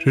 Je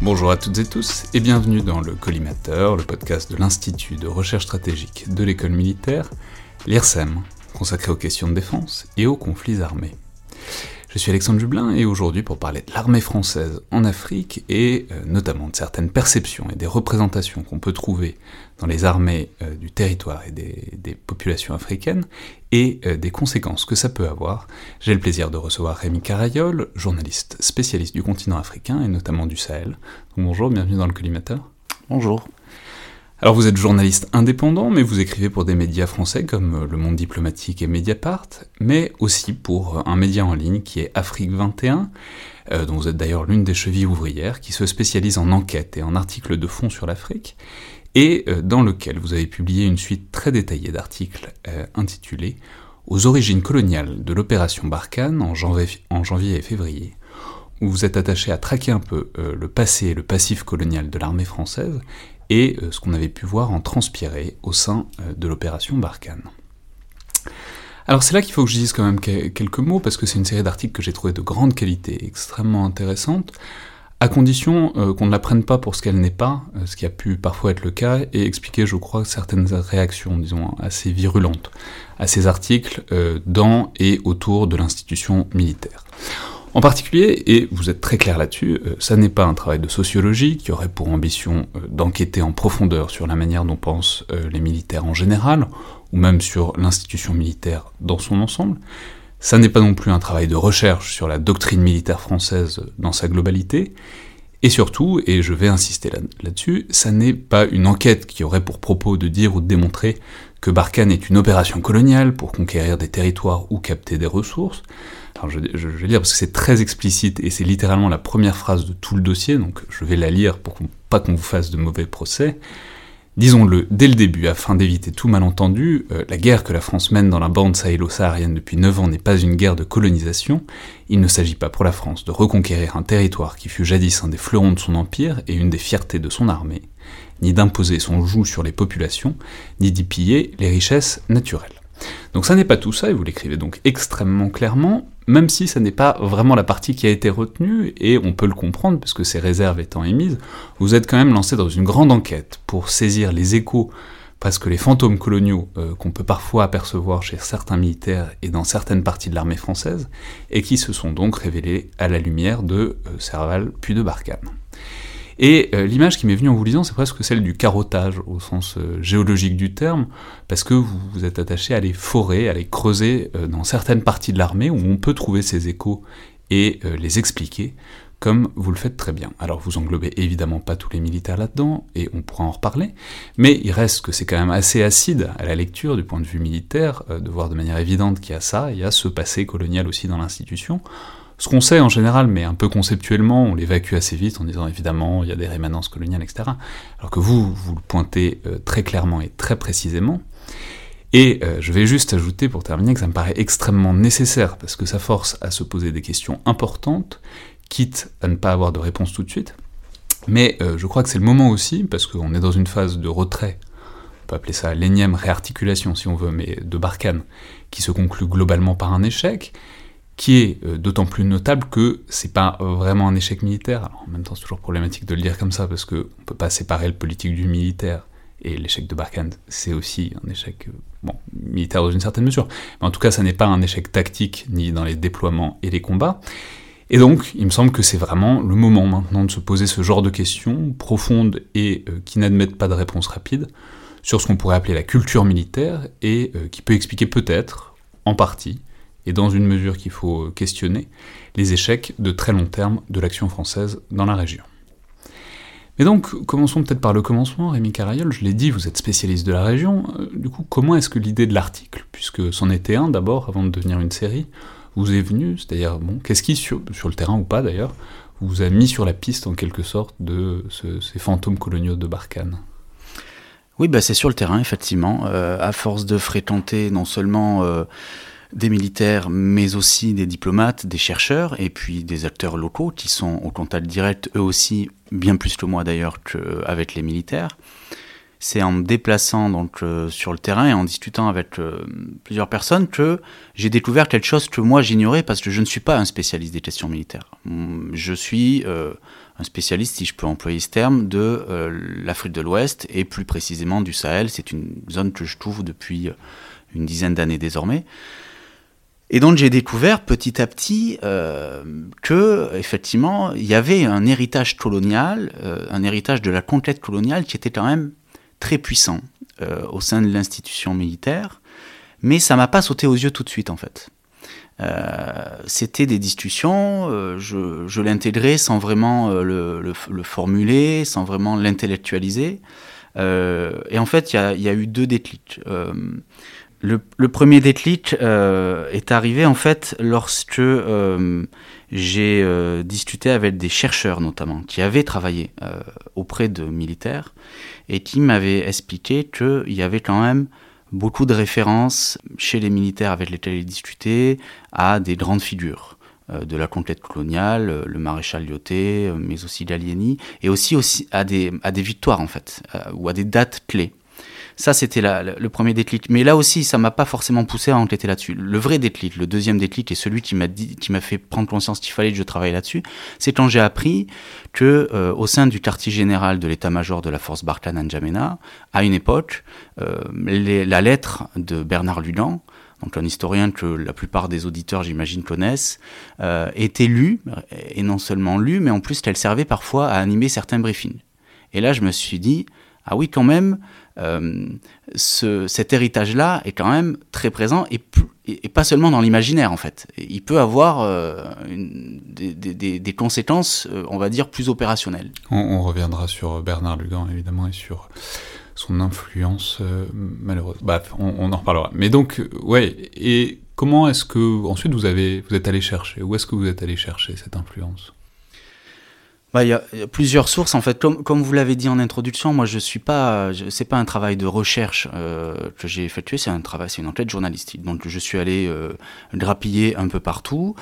Bonjour à toutes et tous et bienvenue dans le Collimateur, le podcast de l'Institut de recherche stratégique de l'école militaire, l'IRSEM, consacré aux questions de défense et aux conflits armés. Je suis Alexandre Jubelin et aujourd'hui pour parler de l'armée française en Afrique et notamment de certaines perceptions et des représentations qu'on peut trouver dans les armées du territoire et des populations africaines et des conséquences que ça peut avoir, j'ai le plaisir de recevoir Rémi Carayol, journaliste spécialiste du continent africain et notamment du Sahel. Donc bonjour, bienvenue dans le Collimateur. Bonjour. Alors vous êtes journaliste indépendant, mais vous écrivez pour des médias français comme Le Monde diplomatique et Mediapart, mais aussi pour un média en ligne qui est Afrique XXI, dont vous êtes d'ailleurs l'une des chevilles ouvrières, qui se spécialise en enquêtes et en articles de fond sur l'Afrique, et dans lequel vous avez publié une suite très détaillée d'articles intitulés « Aux origines coloniales de l'opération Barkhane en janvier et février », où vous êtes attaché à traquer un peu le passé et le passif colonial de l'armée française, et ce qu'on avait pu voir en transpirer au sein de l'opération Barkhane. Alors c'est là qu'il faut que je dise quand même quelques mots, parce que c'est une série d'articles que j'ai trouvé de grande qualité, extrêmement intéressante, à condition qu'on ne la prenne pas pour ce qu'elle n'est pas, ce qui a pu parfois être le cas, et expliquer, je crois, certaines réactions, disons, assez virulentes à ces articles dans et autour de l'institution militaire. En particulier, et vous êtes très clair là-dessus, ça n'est pas un travail de sociologie qui aurait pour ambition d'enquêter en profondeur sur la manière dont pensent les militaires en général, ou même sur l'institution militaire dans son ensemble. Ça n'est pas non plus un travail de recherche sur la doctrine militaire française dans sa globalité. Et surtout, et je vais insister là-dessus, ça n'est pas une enquête qui aurait pour propos de dire ou de démontrer que Barkhane est une opération coloniale pour conquérir des territoires ou capter des ressources. Alors je vais lire parce que c'est très explicite et c'est littéralement la première phrase de tout le dossier, donc je vais la lire pour pas qu'on vous fasse de mauvais procès. Disons-le dès le début, afin d'éviter tout malentendu, la guerre que la France mène dans la bande sahélo-saharienne depuis 9 ans n'est pas une guerre de colonisation. Il ne s'agit pas pour la France de reconquérir un territoire qui fut jadis un des fleurons de son empire et une des fiertés de son armée, ni d'imposer son joug sur les populations, ni d'y piller les richesses naturelles. Donc ça n'est pas tout ça, et vous l'écrivez donc extrêmement clairement, même si ça n'est pas vraiment la partie qui a été retenue, et on peut le comprendre, parce que ces réserves étant émises, vous êtes quand même lancé dans une grande enquête pour saisir les échos, presque les fantômes coloniaux qu'on peut parfois apercevoir chez certains militaires et dans certaines parties de l'armée française, et qui se sont donc révélés à la lumière de Serval puis de Barkhane. Et l'image qui m'est venue en vous lisant, c'est presque celle du carottage au sens géologique du terme, parce que vous vous êtes attaché à les forer, à les creuser dans certaines parties de l'armée où on peut trouver ces échos et les expliquer, comme vous le faites très bien. Alors vous englobez évidemment pas tous les militaires là-dedans, et on pourra en reparler, mais il reste que c'est quand même assez acide à la lecture du point de vue militaire, de voir de manière évidente qu'il y a ça, il y a ce passé colonial aussi dans l'institution. Ce qu'on sait en général, mais un peu conceptuellement, on l'évacue assez vite en disant évidemment il y a des rémanences coloniales, etc. Alors que vous, vous le pointez très clairement et très précisément. Et je vais juste ajouter pour terminer que ça me paraît extrêmement nécessaire parce que ça force à se poser des questions importantes, quitte à ne pas avoir de réponse tout de suite. Mais je crois que c'est le moment aussi, parce qu'on est dans une phase de retrait, on peut appeler ça l'énième réarticulation si on veut, mais de Barkhane, qui se conclut globalement par un échec, qui est d'autant plus notable que c'est pas vraiment un échec militaire. Alors en même temps, c'est toujours problématique de le dire comme ça, parce qu'on peut pas séparer le politique du militaire Et l'échec de Barkhane, c'est aussi un échec militaire dans une certaine mesure. Mais en tout cas, ça n'est pas un échec tactique, ni dans les déploiements et les combats. Et donc, il me semble que c'est vraiment le moment maintenant de se poser ce genre de questions profondes et qui n'admettent pas de réponse rapide sur ce qu'on pourrait appeler la culture militaire et qui peut expliquer peut-être, en partie, et dans une mesure qu'il faut questionner, les échecs de très long terme de l'action française dans la région. Mais donc, commençons peut-être par le commencement. Rémi Carayol, je l'ai dit, vous êtes spécialiste de la région. Du coup, comment est-ce que l'idée de l'article, puisque c'en était un d'abord avant de devenir une série, vous est venue ? C'est-à-dire, qu'est-ce qui, sur le terrain ou pas d'ailleurs, vous a mis sur la piste en quelque sorte de ces fantômes coloniaux de Barkhane ? Oui, c'est sur le terrain, effectivement. À force de fréquenter non seulement des militaires, mais aussi des diplomates, des chercheurs, et puis des acteurs locaux qui sont au contact direct, eux aussi, bien plus que moi d'ailleurs, qu'avec les militaires. C'est en me déplaçant sur le terrain et en discutant avec plusieurs personnes que j'ai découvert quelque chose que moi j'ignorais, parce que je ne suis pas un spécialiste des questions militaires. Je suis un spécialiste, si je peux employer ce terme, de l'Afrique de l'Ouest, et plus précisément du Sahel. C'est une zone que je couvre depuis une dizaine d'années désormais. Et donc j'ai découvert petit à petit que effectivement il y avait un héritage colonial, un héritage de la conquête coloniale qui était quand même très puissant au sein de l'institution militaire, mais ça m'a pas sauté aux yeux tout de suite en fait. C'était des discussions, je l'intégrais sans vraiment le formuler, sans vraiment l'intellectualiser. Et en fait il y a eu deux déclics. Le premier déclic est arrivé en fait lorsque j'ai discuté avec des chercheurs notamment qui avaient travaillé auprès de militaires et qui m'avaient expliqué qu'il y avait quand même beaucoup de références chez les militaires avec lesquels ils discutaient à des grandes figures de la conquête coloniale, le maréchal Lyautey, mais aussi Gallieni, et aussi à des victoires en fait, ou à des dates clés. Ça, c'était le premier déclic. Mais là aussi, ça ne m'a pas forcément poussé à enquêter là-dessus. Le vrai déclic, le deuxième déclic, et celui qui m'a fait prendre conscience qu'il fallait que je travaille là-dessus, c'est quand j'ai appris que, au sein du quartier général de l'état-major de la force Barkhane à N'Djamena, à une époque, la lettre de Bernard Lugan, donc un historien que la plupart des auditeurs, j'imagine, connaissent, était lue, et non seulement lue, mais en plus qu'elle servait parfois à animer certains briefings. Et là, je me suis dit, ah oui, quand même, cet héritage-là est quand même très présent et pas seulement dans l'imaginaire, en fait. Il peut avoir des conséquences, on va dire, plus opérationnelles. On reviendra sur Bernard Lugan, évidemment, et sur son influence malheureuse. On en reparlera. Mais donc, ouais, et comment est-ce que, ensuite, où est-ce que vous êtes allé chercher cette influence ? Il y a plusieurs sources en fait. Comme vous l'avez dit en introduction, moi c'est pas un travail de recherche que j'ai effectué, c'est une enquête journalistique. Donc je suis allé grappiller un peu partout.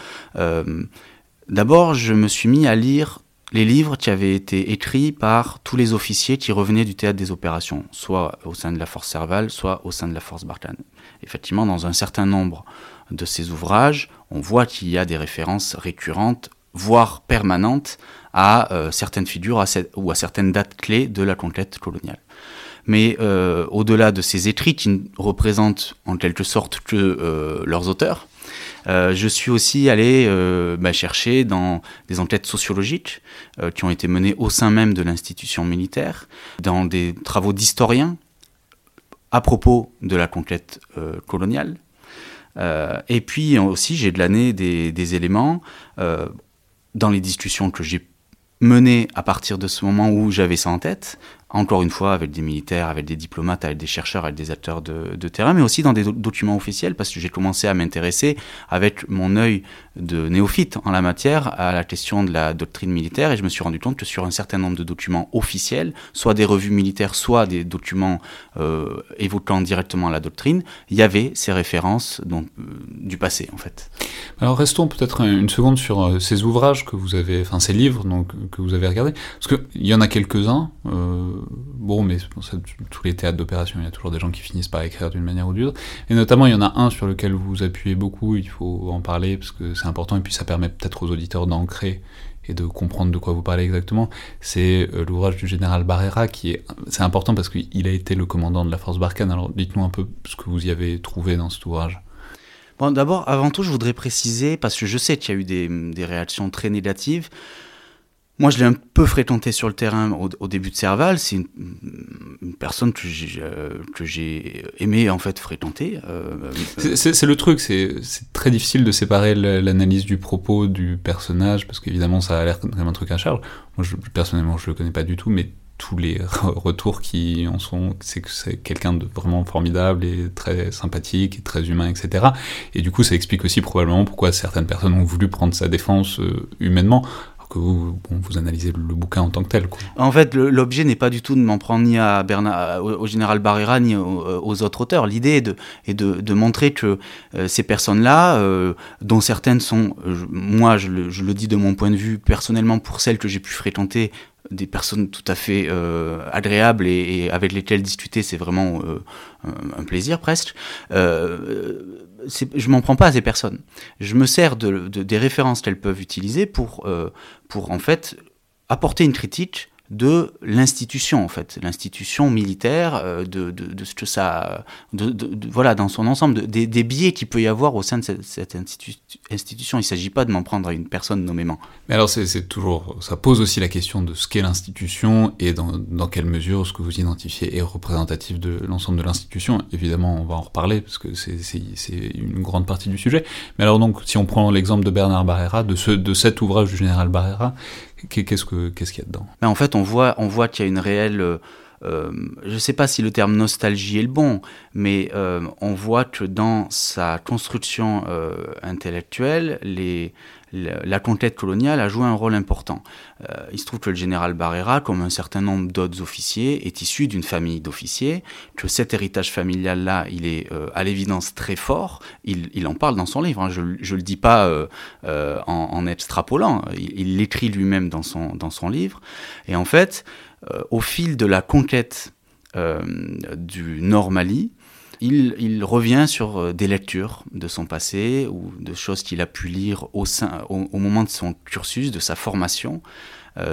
D'abord, je me suis mis à lire les livres qui avaient été écrits par tous les officiers qui revenaient du théâtre des opérations, soit au sein de la force Serval, soit au sein de la force Barkhane. Effectivement, dans un certain nombre de ces ouvrages, on voit qu'il y a des références récurrentes, voire permanentes, à certaines figures ou à certaines dates clés de la conquête coloniale. Mais au-delà de ces écrits qui ne représentent en quelque sorte que leurs auteurs, je suis aussi allé chercher dans des enquêtes sociologiques qui ont été menées au sein même de l'institution militaire, dans des travaux d'historiens à propos de la conquête coloniale. Et puis aussi, j'ai glané des éléments dans les discussions que j'ai menées à partir de ce moment où j'avais ça en tête, encore une fois avec des militaires, avec des diplomates, avec des chercheurs, avec des acteurs de terrain, mais aussi dans des documents officiels, parce que j'ai commencé à m'intéresser avec mon œil de néophyte en la matière à la question de la doctrine militaire, et je me suis rendu compte que sur un certain nombre de documents officiels, soit des revues militaires, soit des documents évoquant directement la doctrine, il y avait ces références du passé en fait. Alors restons peut-être une seconde sur ces ouvrages que vous avez, enfin ces livres que vous avez regardés, parce qu'il y en a quelques-uns, mais tous les théâtres d'opération, il y a toujours des gens qui finissent par écrire d'une manière ou d'une autre, et notamment il y en a un sur lequel vous vous appuyez beaucoup, il faut en parler parce que c'est important, et puis ça permet peut-être aux auditeurs d'ancrer et de comprendre de quoi vous parlez exactement. C'est l'ouvrage du général Barrera c'est important parce qu'il a été le commandant de la force Barkhane. Alors dites-nous un peu ce que vous y avez trouvé dans cet ouvrage. Bon, d'abord, avant tout, je voudrais préciser, parce que je sais qu'il y a eu des réactions très négatives. Moi, je l'ai un peu fréquenté sur le terrain au début de Serval. C'est une personne que j'ai aimé en fait fréquenter. C'est le truc, c'est très difficile de séparer l'analyse du propos du personnage, parce qu'évidemment, ça a l'air comme un truc à charge. Moi, personnellement, je le connais pas du tout, mais tous les retours qui en sont, c'est que c'est quelqu'un de vraiment formidable et très sympathique et très humain, etc. Et du coup, ça explique aussi probablement pourquoi certaines personnes ont voulu prendre sa défense humainement, que vous analysez le bouquin en tant que tel, quoi. En fait, l'objet n'est pas du tout de m'en prendre ni à Bernard, au général Barrera, ni aux autres auteurs. L'idée est de montrer que ces personnes-là, dont certaines sont, moi je le dis de mon point de vue personnellement, pour celles que j'ai pu fréquenter, des personnes tout à fait agréables et avec lesquelles discuter, c'est vraiment un plaisir presque. Je m'en prends pas à ces personnes. Je me sers des références qu'elles peuvent utiliser pour en fait apporter une critique de l'institution, en fait, l'institution militaire, de ce que ça, voilà, dans son ensemble, des biais qu'il peut y avoir au sein de cette institution. Il ne s'agit pas de m'en prendre à une personne nommément. Mais alors, c'est toujours, ça pose aussi la question de ce qu'est l'institution et dans quelle mesure ce que vous identifiez est représentatif de l'ensemble de l'institution. Évidemment, on va en reparler parce que c'est une grande partie du sujet. Mais alors donc, si on prend l'exemple de Bernard Barrera, de cet ouvrage du général Barrera, qu'est-ce qu'il y a dedans ? Mais en fait, on voit qu'il y a une réelle... je ne sais pas si le terme nostalgie est le bon, mais on voit que dans sa construction intellectuelle, la conquête coloniale a joué un rôle important. Il se trouve que le général Barrera, comme un certain nombre d'autres officiers, est issu d'une famille d'officiers, que cet héritage familial-là, il est à l'évidence très fort. Il en parle dans son livre, hein. Je le dis pas en extrapolant, il l'écrit lui-même dans son livre. Et en fait... au fil de la conquête du Nord-Mali, il revient sur des lectures de son passé ou de choses qu'il a pu lire au moment de son cursus, de sa formation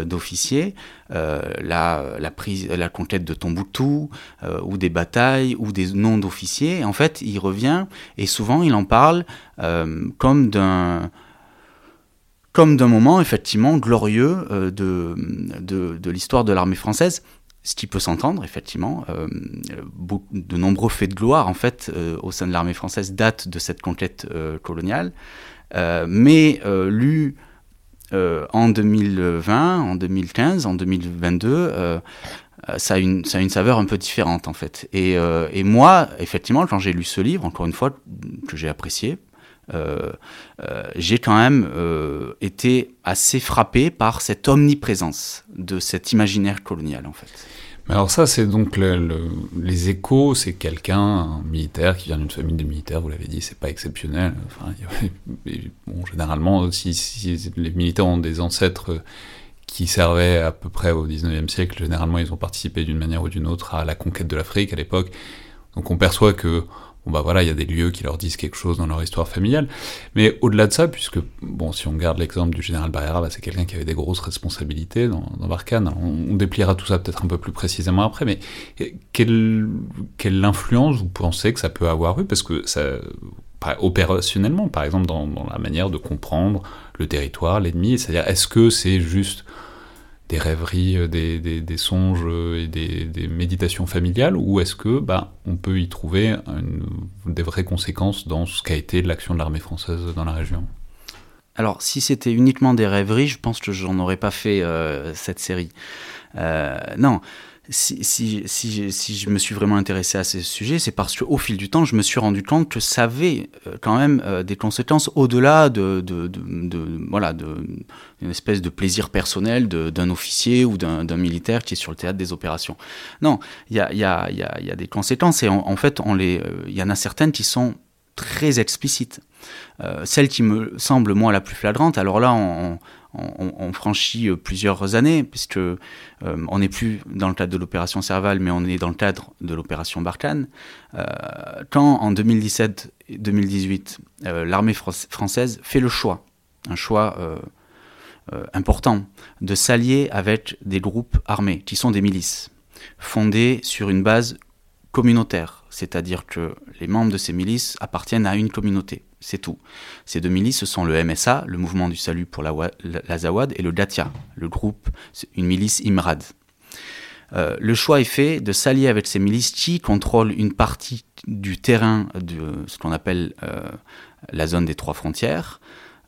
d'officier, la conquête de Tombouctou, ou des batailles, ou des noms d'officiers. En fait, il revient et souvent il en parle comme d'un moment, effectivement, glorieux de l'histoire de l'armée française, ce qui peut s'entendre, effectivement. De nombreux faits de gloire, en fait, au sein de l'armée française, datent de cette conquête coloniale. Mais lu en 2020, en 2015, en 2022... Ça a une saveur un peu différente, en fait. Et moi, effectivement, quand j'ai lu ce livre, encore une fois, que j'ai apprécié, j'ai quand même été assez frappé par cette omniprésence de cet imaginaire colonial, en fait. Mais alors ça, c'est donc les échos, c'est quelqu'un, un militaire qui vient d'une famille de militaires, vous l'avez dit, c'est pas exceptionnel. Enfin, généralement, si les militaires ont des ancêtres qui servaient à peu près au 19e siècle, généralement ils ont participé d'une manière ou d'une autre à la conquête de l'Afrique à l'époque. Donc on perçoit que il y a des lieux qui leur disent quelque chose dans leur histoire familiale. Mais au-delà de ça, puisque, si on garde l'exemple du général Barrera, c'est quelqu'un qui avait des grosses responsabilités dans Barkhane. On dépliera tout ça peut-être un peu plus précisément après, mais quelle influence vous pensez que ça peut avoir eu ? Parce que ça, opérationnellement, par exemple, dans la manière de comprendre le territoire, l'ennemi, c'est-à-dire, est-ce que c'est juste des rêveries, des songes et des méditations familiales, ou est-ce que on peut y trouver des vraies conséquences dans ce qu'a été l'action de l'armée française dans la région ? Alors, si c'était uniquement des rêveries, je pense que j'en aurais pas fait cette série. Non. Si je me suis vraiment intéressé à ces sujets, c'est parce qu'au fil du temps, je me suis rendu compte que ça avait quand même des conséquences au-delà d'une espèce de plaisir personnel d'un officier ou d'un militaire qui est sur le théâtre des opérations. Non, il y a des conséquences et en fait, il y en a certaines qui sont très explicites. Celle qui me semble, moi, la plus flagrante, alors là, on franchit plusieurs années, puisque on n'est plus dans le cadre de l'opération Serval, mais on est dans le cadre de l'opération Barkhane. Quand, en 2017-2018, l'armée française fait le choix, un choix important de s'allier avec des groupes armés, qui sont des milices, fondées sur une base communautaire, c'est-à-dire que les membres de ces milices appartiennent à une communauté, c'est tout. Ces deux milices, ce sont le MSA, le Mouvement du Salut pour l'Azawad, et le GATIA, le groupe, une milice Imrad. Le choix est fait de s'allier avec ces milices qui contrôlent une partie du terrain de ce qu'on appelle la zone des trois frontières,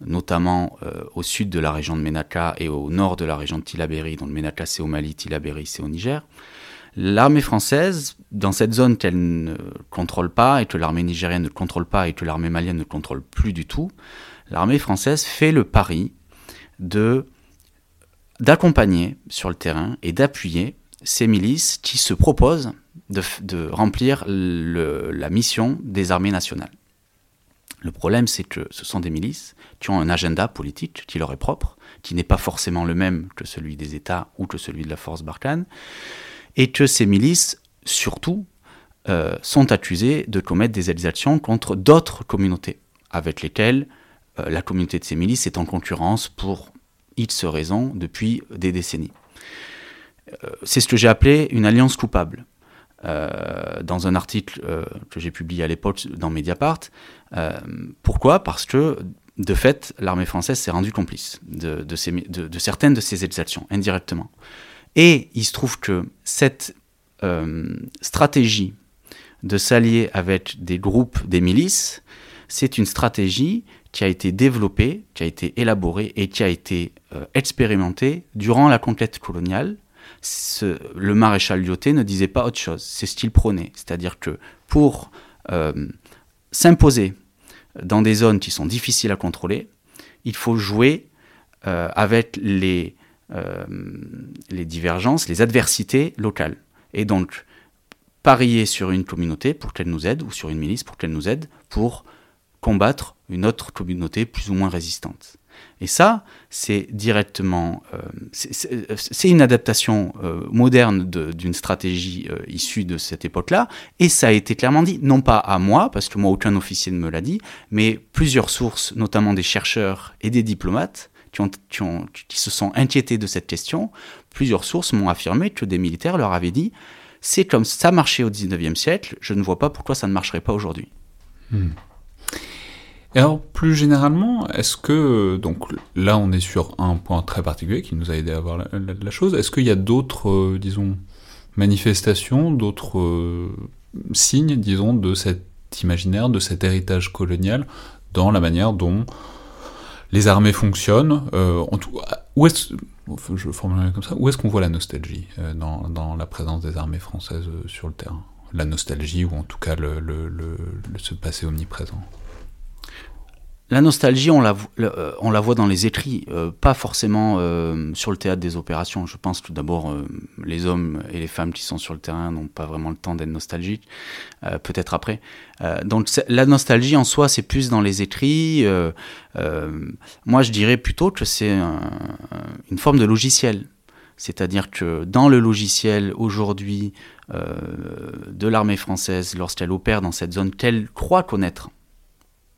notamment au sud de la région de Ménaka et au nord de la région de Tillabéri. Donc Ménaka c'est au Mali, Tillabéri c'est au Niger. L'armée française, dans cette zone qu'elle ne contrôle pas et que l'armée nigérienne ne contrôle pas et que l'armée malienne ne contrôle plus du tout, l'armée française fait le pari d'accompagner sur le terrain et d'appuyer ces milices qui se proposent de remplir la mission des armées nationales. Le problème, c'est que ce sont des milices qui ont un agenda politique qui leur est propre, qui n'est pas forcément le même que celui des États ou que celui de la force Barkhane, et que ces milices, surtout, sont accusées de commettre des exactions contre d'autres communautés, avec lesquelles la communauté de ces milices est en concurrence pour X raisons depuis des décennies. C'est ce que j'ai appelé une alliance coupable. Dans un article que j'ai publié à l'époque dans Mediapart. Pourquoi ? Parce que, de fait, l'armée française s'est rendue complice de certaines de ces exactions, indirectement. Et il se trouve que cette stratégie de s'allier avec des groupes, des milices, c'est une stratégie qui a été développée, qui a été élaborée et qui a été expérimentée durant la conquête coloniale. Le maréchal Lyautey ne disait pas autre chose, c'est ce qu'il prônait. C'est-à-dire que pour s'imposer dans des zones qui sont difficiles à contrôler, il faut jouer avec les divergences, les adversités locales. Et donc, parier sur une communauté pour qu'elle nous aide, ou sur une milice pour qu'elle nous aide, pour combattre une autre communauté plus ou moins résistante. Et ça, c'est directement... c'est une adaptation moderne d'une stratégie issue de cette époque-là, et ça a été clairement dit, non pas à moi, parce que moi, aucun officier ne me l'a dit, mais plusieurs sources, notamment des chercheurs et des diplomates, qui se sont inquiétés de cette question. Plusieurs sources m'ont affirmé que des militaires leur avaient dit « c'est comme ça marchait au XIXe siècle, je ne vois pas pourquoi ça ne marcherait pas aujourd'hui ». Et alors, plus généralement, est-ce que, donc là on est sur un point très particulier qui nous a aidé à voir la chose, est-ce qu'il y a d'autres, manifestations, d'autres signes, disons, de cet imaginaire, de cet héritage colonial dans la manière dont les armées fonctionnent où est-ce qu'on voit la nostalgie dans la présence des armées françaises sur le terrain ? La nostalgie, ou en tout cas ce passé omniprésent. La nostalgie, on la voit dans les écrits, pas forcément sur le théâtre des opérations. Je pense que d'abord, les hommes et les femmes qui sont sur le terrain n'ont pas vraiment le temps d'être nostalgiques, peut-être après. Donc la nostalgie en soi, c'est plus dans les écrits. Moi, je dirais plutôt que c'est une forme de logiciel. C'est-à-dire que dans le logiciel aujourd'hui de l'armée française, lorsqu'elle opère dans cette zone qu'elle croit connaître,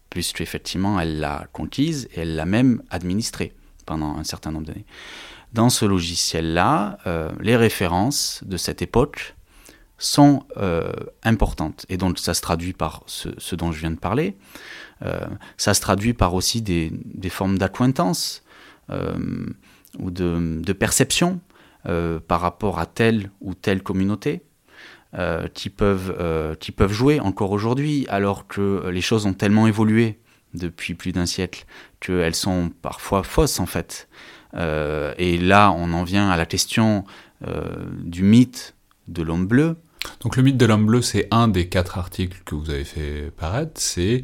puisque effectivement elle l'a conquise et elle l'a même administrée pendant un certain nombre d'années. Dans ce logiciel-là, les références de cette époque sont importantes. Et donc ça se traduit par ce dont je viens de parler. Ça se traduit par aussi des formes d'acquaintance ou de perception par rapport à telle ou telle communauté. Qui peuvent jouer encore aujourd'hui, alors que les choses ont tellement évolué depuis plus d'un siècle qu'elles sont parfois fausses en fait. Et là, on en vient à la question du mythe de l'homme bleu. Donc le mythe de l'homme bleu, c'est un des 4 articles que vous avez fait paraître, c'est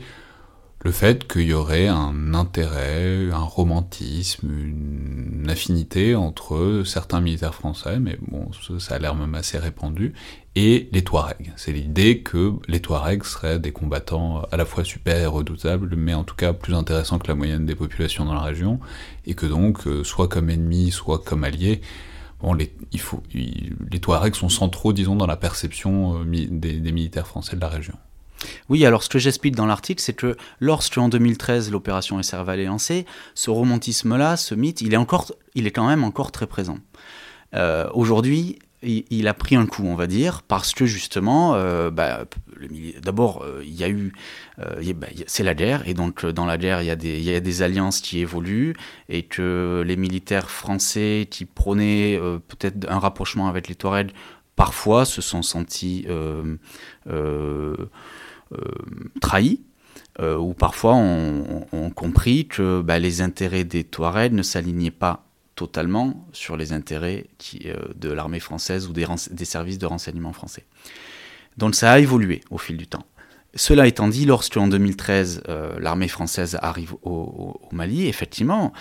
le fait qu'il y aurait un intérêt, un romantisme, une affinité entre certains militaires français, mais bon, ça a l'air même assez répandu, et les Touaregs. C'est l'idée que les Touaregs seraient des combattants à la fois super et redoutables, mais en tout cas plus intéressants que la moyenne des populations dans la région, et que donc, soit comme ennemis, soit comme alliés, bon, les Touaregs sont centraux, disons, dans la perception des militaires français de la région. Oui, alors ce que j'explique dans l'article, c'est que lorsque en 2013 l'opération Serval est lancée, ce romantisme-là, ce mythe, il est quand même encore très présent. Aujourd'hui, il a pris un coup, on va dire, parce que justement, d'abord, il y a eu... c'est la guerre, et donc dans la guerre, il y a des alliances qui évoluent, et que les militaires français qui prônaient peut-être un rapprochement avec les Touaregs, parfois se sont sentis trahis. Ou parfois ont compris que les intérêts des Touaregs ne s'alignaient pas totalement sur les intérêts de l'armée française ou des services de renseignement français. Donc ça a évolué au fil du temps. Cela étant dit, lorsque en 2013 l'armée française arrive au Mali, effectivement,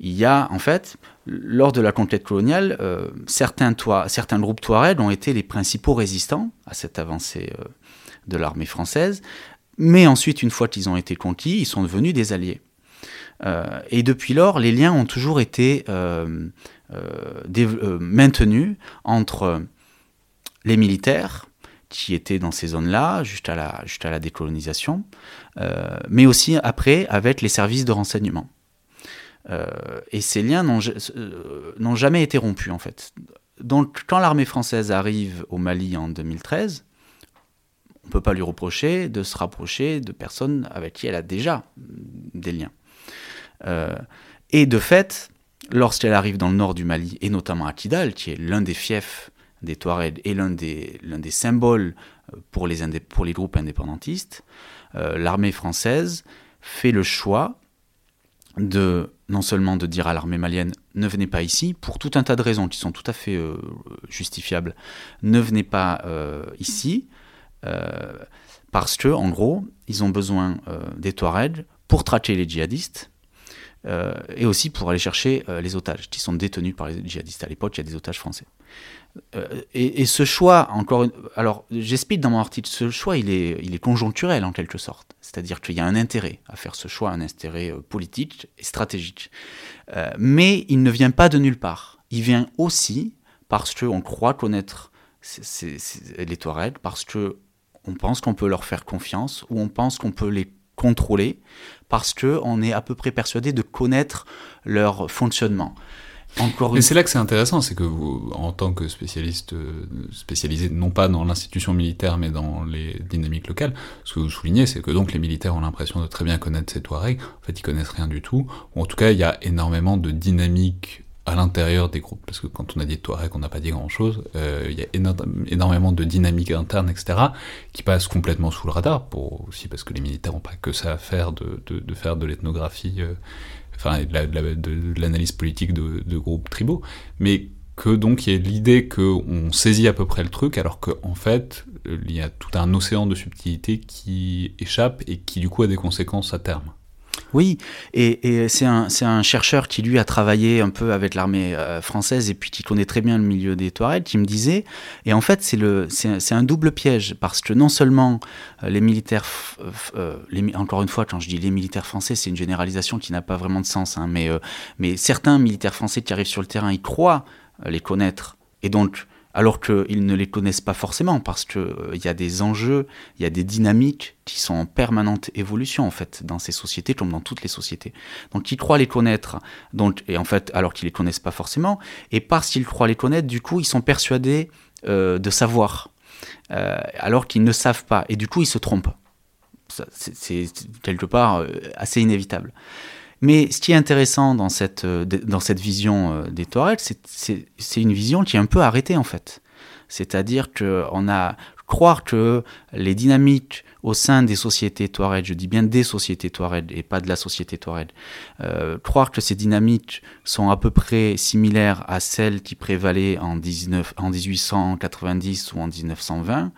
il y a en fait, lors de la conquête coloniale, certains groupes Touaregs ont été les principaux résistants à cette avancée de l'armée française, mais ensuite, une fois qu'ils ont été conquis, ils sont devenus des alliés. Et depuis lors, les liens ont toujours été maintenus entre les militaires qui étaient dans ces zones-là jusqu'à la décolonisation, mais aussi après avec les services de renseignement. Et ces liens n'ont jamais été rompus, en fait. Donc, quand l'armée française arrive au Mali en 2013, on ne peut pas lui reprocher de se rapprocher de personnes avec qui elle a déjà des liens. Et de fait, lorsqu'elle arrive dans le nord du Mali, et notamment à Kidal, qui est l'un des fiefs des Touaregs et l'un des symboles pour les groupes indépendantistes, l'armée française fait le choix non seulement de dire à l'armée malienne « ne venez pas ici », pour tout un tas de raisons qui sont tout à fait justifiables, « ne venez pas ici », parce que, en gros, ils ont besoin des Touaregs pour traquer les djihadistes, et aussi pour aller chercher les otages qui sont détenus par les djihadistes. À l'époque, il y a des otages français. Et ce choix, alors j'explique dans mon article, ce choix, il est conjoncturel en quelque sorte. C'est-à-dire qu'il y a un intérêt à faire ce choix, un intérêt politique et stratégique. Mais il ne vient pas de nulle part. Il vient aussi parce qu'on croit connaître les Touaregs, parce qu'on pense qu'on peut leur faire confiance, ou on pense qu'on peut les contrôler, parce qu'on est à peu près persuadé de connaître leur fonctionnement. Mais c'est là que c'est intéressant, c'est que vous, en tant que spécialiste spécialisé non pas dans l'institution militaire mais dans les dynamiques locales, ce que vous soulignez, c'est que donc les militaires ont l'impression de très bien connaître ces Touaregs, en fait ils connaissent rien du tout, ou en tout cas il y a énormément de dynamiques à l'intérieur des groupes, parce que quand on a dit Touaregs, on n'a pas dit grand-chose, il y a énormément de dynamiques internes, etc., qui passent complètement sous le radar, aussi parce que les militaires n'ont pas que ça à faire de faire de l'ethnographie, enfin de l'analyse politique de groupes tribaux, mais que donc il y a l'idée qu'on saisit à peu près le truc, alors qu'en fait, il y a tout un océan de subtilités qui échappe et qui du coup a des conséquences à terme. Oui, et c'est un chercheur qui, lui, a travaillé un peu avec l'armée française et puis qui connaît très bien le milieu des Touaregs, qui me disait, et en fait, c'est un double piège, parce que non seulement les militaires, encore une fois, quand je dis les militaires français, c'est une généralisation qui n'a pas vraiment de sens, hein, mais certains militaires français qui arrivent sur le terrain, ils croient les connaître, et donc... alors qu'ils ne les connaissent pas forcément, parce qu'il y a des enjeux, il y a des dynamiques qui sont en permanente évolution, en fait, dans ces sociétés, comme dans toutes les sociétés. Donc, ils croient les connaître, et en fait, alors qu'ils ne les connaissent pas forcément, et parce qu'ils croient les connaître, du coup, ils sont persuadés de savoir, alors qu'ils ne savent pas, et du coup, ils se trompent. Ça, c'est quelque part assez inévitable. Mais ce qui est intéressant dans cette vision des Touaregs, c'est une vision qui est un peu arrêtée, en fait. C'est-à-dire qu'on a croire que les dynamiques au sein des sociétés Touaregs, je dis bien des sociétés Touaregs et pas de la société Touareg, croire que ces dynamiques sont à peu près similaires à celles qui prévalaient en 1890 ou en 1920,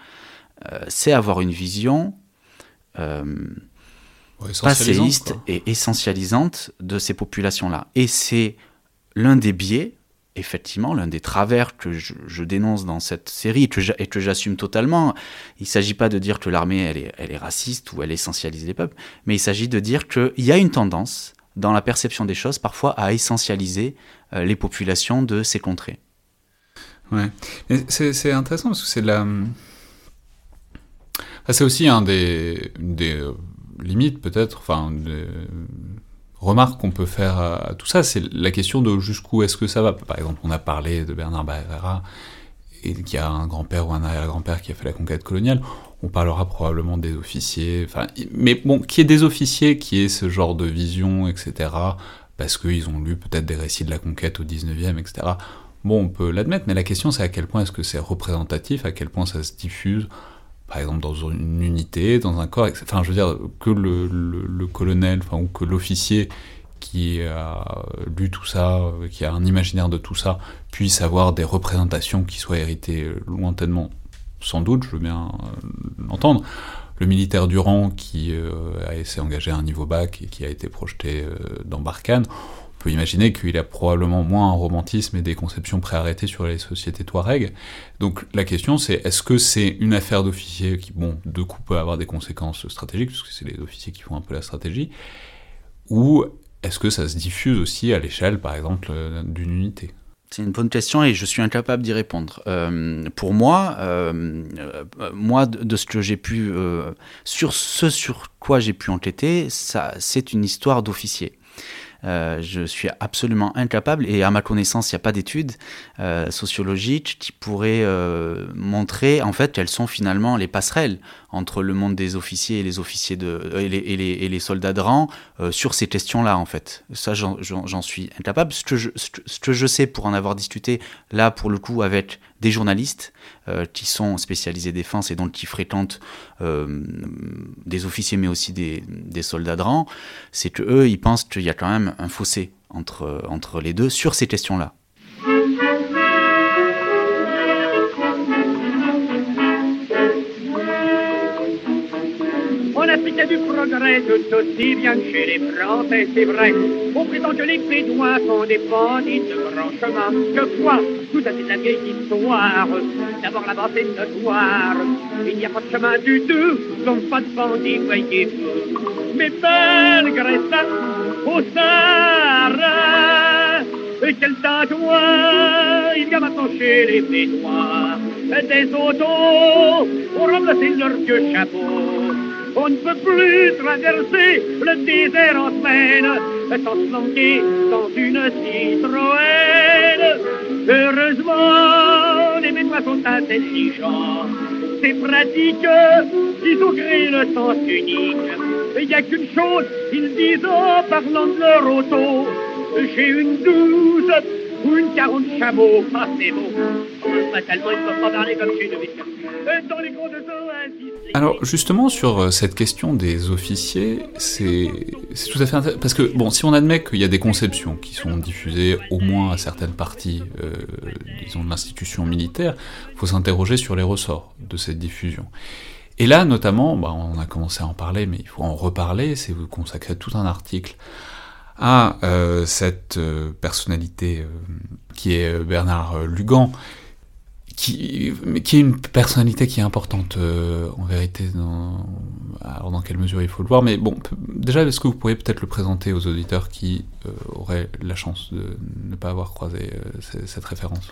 c'est avoir une vision... passéiste et essentialisante de ces populations-là. Et c'est l'un des biais, effectivement, l'un des travers que je dénonce dans cette série et que j'assume totalement. Il ne s'agit pas de dire que l'armée elle est raciste ou elle essentialise les peuples, mais il s'agit de dire qu'il y a une tendance dans la perception des choses parfois à essentialiser les populations de ces contrées. Ouais. C'est intéressant parce que c'est la... C'est aussi une des limites, peut-être, enfin, des remarques qu'on peut faire à tout ça. C'est la question de jusqu'où est-ce que ça va. Par exemple, on a parlé de Bernard Barrera, et qu'il y a un grand-père ou un arrière-grand-père qui a fait la conquête coloniale. On parlera probablement des officiers. Enfin, mais bon, qui est des officiers, qui est ce genre de vision, etc., parce qu'ils ont lu peut-être des récits de la conquête au 19e, etc. Bon, on peut l'admettre, mais la question, c'est à quel point est-ce que c'est représentatif, à quel point ça se diffuse, par exemple, dans une unité, dans un corps, etc. Enfin, je veux dire, que le colonel, enfin, ou que l'officier qui a lu tout ça, qui a un imaginaire de tout ça, puisse avoir des représentations qui soient héritées lointainement. Sans doute, je veux bien l'entendre. Le militaire du rang qui s'est engagé à un niveau bac et qui a été projeté dans Barkhane, on peut imaginer qu'il a probablement moins un romantisme et des conceptions préarrêtées sur les sociétés Touareg. Donc la question c'est, est-ce que c'est une affaire d'officiers qui, bon, de coup peut avoir des conséquences stratégiques, parce que c'est les officiers qui font un peu la stratégie, ou est-ce que ça se diffuse aussi à l'échelle, par exemple, d'une unité ? C'est une bonne question et je suis incapable d'y répondre. Pour moi, de ce que j'ai pu... sur ce sur quoi j'ai pu enquêter, ça, c'est une histoire d'officier. Je suis absolument incapable, et à ma connaissance, il n'y a pas d'études sociologiques qui pourraient montrer en fait quelles sont finalement les passerelles entre le monde des officiers et les officiers et les soldats de rang sur ces questions-là en fait. Ça, j'en suis incapable. Ce que je sais pour en avoir discuté là pour le coup avec des journalistes qui sont spécialisés défense et donc qui fréquentent des officiers mais aussi des soldats de rang, c'est que eux ils pensent qu'il y a quand même un fossé entre les deux sur ces questions-là. Du progrès tout aussi bien que chez les Français, c'est vrai. On prétend que les Bédouins sont des bandits de grand chemin. Que quoi? Tout ça c'est de la vieille histoire. D'abord l'avancée notoire. Il n'y a pas de chemin du tout, donc pas de bandits, voyez-vous. Mais malgré ça, au Sahara, quel tatouage il y a maintenant chez les Bédouins. Des autos ont remplacé leur vieux chapeau. On ne peut plus traverser le désert en semaine, sans se languer dans une Citroën. Heureusement, les Bédouins sont intelligents. Ces pratiques, ils ont créé le sens unique. Il n'y a qu'une chose, ils disent en parlant de leur auto. J'ai une 12 ou une 40 chameaux. Ah, c'est beau. Tellement ils ne peuvent pas parler comme chez nous. Dans les gros de eaux, ainsi. Alors justement sur cette question des officiers, c'est tout à fait intéressant, parce que bon, si on admet qu'il y a des conceptions qui sont diffusées au moins à certaines parties disons de l'institution militaire, il faut s'interroger sur les ressorts de cette diffusion. Et là notamment, on a commencé à en parler, mais il faut en reparler, c'est vous consacrer tout un article à cette personnalité qui est Bernard Lugan, qui est une personnalité qui est importante, en vérité, alors dans quelle mesure il faut le voir, mais bon, déjà, est-ce que vous pourriez peut-être le présenter aux auditeurs qui auraient la chance de ne pas avoir croisé cette référence ?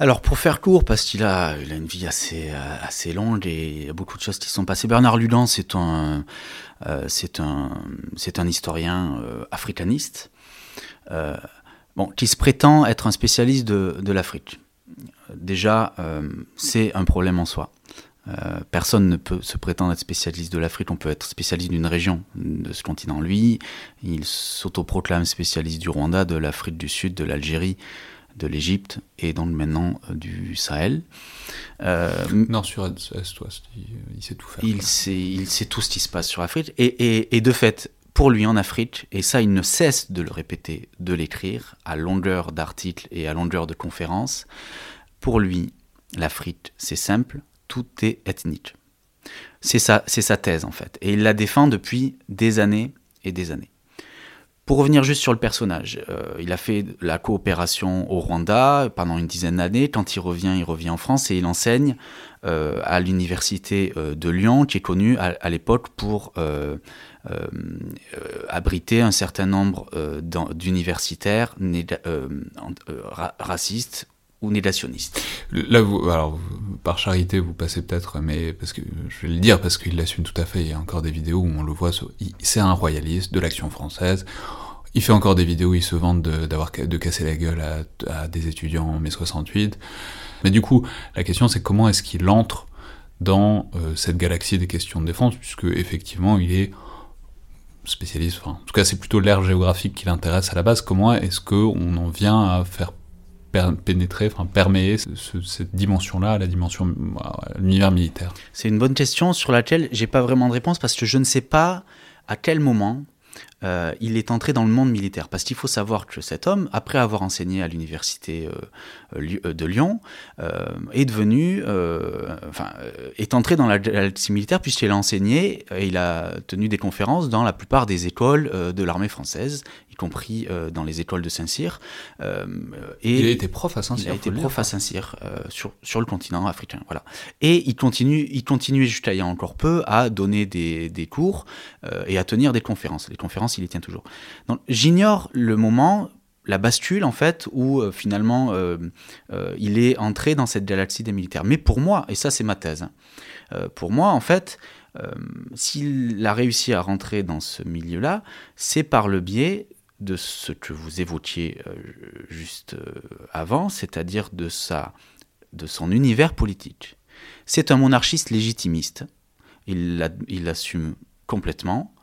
Alors, pour faire court, parce qu'il a une vie assez longue et il y a beaucoup de choses qui sont passées, Bernard Lugan, c'est un historien africaniste qui se prétend être un spécialiste de l'Afrique. Déjà, c'est un problème en soi. Personne ne peut se prétendre être spécialiste de l'Afrique, on peut être spécialiste d'une région de ce continent. Lui, il s'autoproclame spécialiste du Rwanda, de l'Afrique du Sud, de l'Algérie, de l'Égypte et donc maintenant du Sahel. Nord, sur Est, il sait tout faire. Il sait tout ce qui se passe sur l'Afrique et de fait... Pour lui, en Afrique, et ça, il ne cesse de le répéter, de l'écrire, à longueur d'articles et à longueur de conférences, pour lui, l'Afrique, c'est simple, tout est ethnique. C'est sa thèse, en fait. Et il la défend depuis des années et des années. Pour revenir juste sur le personnage, il a fait la coopération au Rwanda pendant une dizaine d'années. Quand il revient en France et il enseigne à l'université de Lyon, qui est connue à l'époque pour... abriter un certain nombre d'universitaires racistes ou négationniste. Là, alors, par charité, vous passez peut-être, mais parce que je vais le dire, parce qu'il l'assume tout à fait. Il y a encore des vidéos où on le voit. C'est un royaliste de l'Action française. Il fait encore des vidéos où il se vante de casser la gueule à des étudiants en mai 68. Mais du coup, la question, c'est comment est-ce qu'il entre dans cette galaxie des questions de défense, puisque effectivement, il est spécialiste. Enfin, en tout cas, c'est plutôt l'aire géographique qui l'intéresse à la base. Comment est-ce qu'on en vient à faire pénétrer, enfin perméer cette dimension-là à la dimension, à l'univers militaire? C'est une bonne question sur laquelle j'ai pas vraiment de réponse, parce que je ne sais pas à quel moment il est entré dans le monde militaire, parce qu'il faut savoir que cet homme, après avoir enseigné à l'université de Lyon, est entré dans la galaxie militaire, puisqu'il a enseigné et il a tenu des conférences dans la plupart des écoles de l'armée française, y compris dans les écoles de Saint-Cyr. Il a été prof à Saint-Cyr. Sur le continent africain. Voilà. Et il continuait jusqu'à il y a encore peu à donner des cours et à tenir des conférences. Les conférences, il les tient toujours. Donc, j'ignore le moment, la bascule en fait, où finalement il est entré dans cette galaxie des militaires. Mais pour moi, et ça c'est ma thèse, pour moi en fait, s'il a réussi à rentrer dans ce milieu-là, c'est par le biais de ce que vous évoquiez juste avant, c'est-à-dire de son univers politique. C'est un monarchiste légitimiste, il l'assume complètement,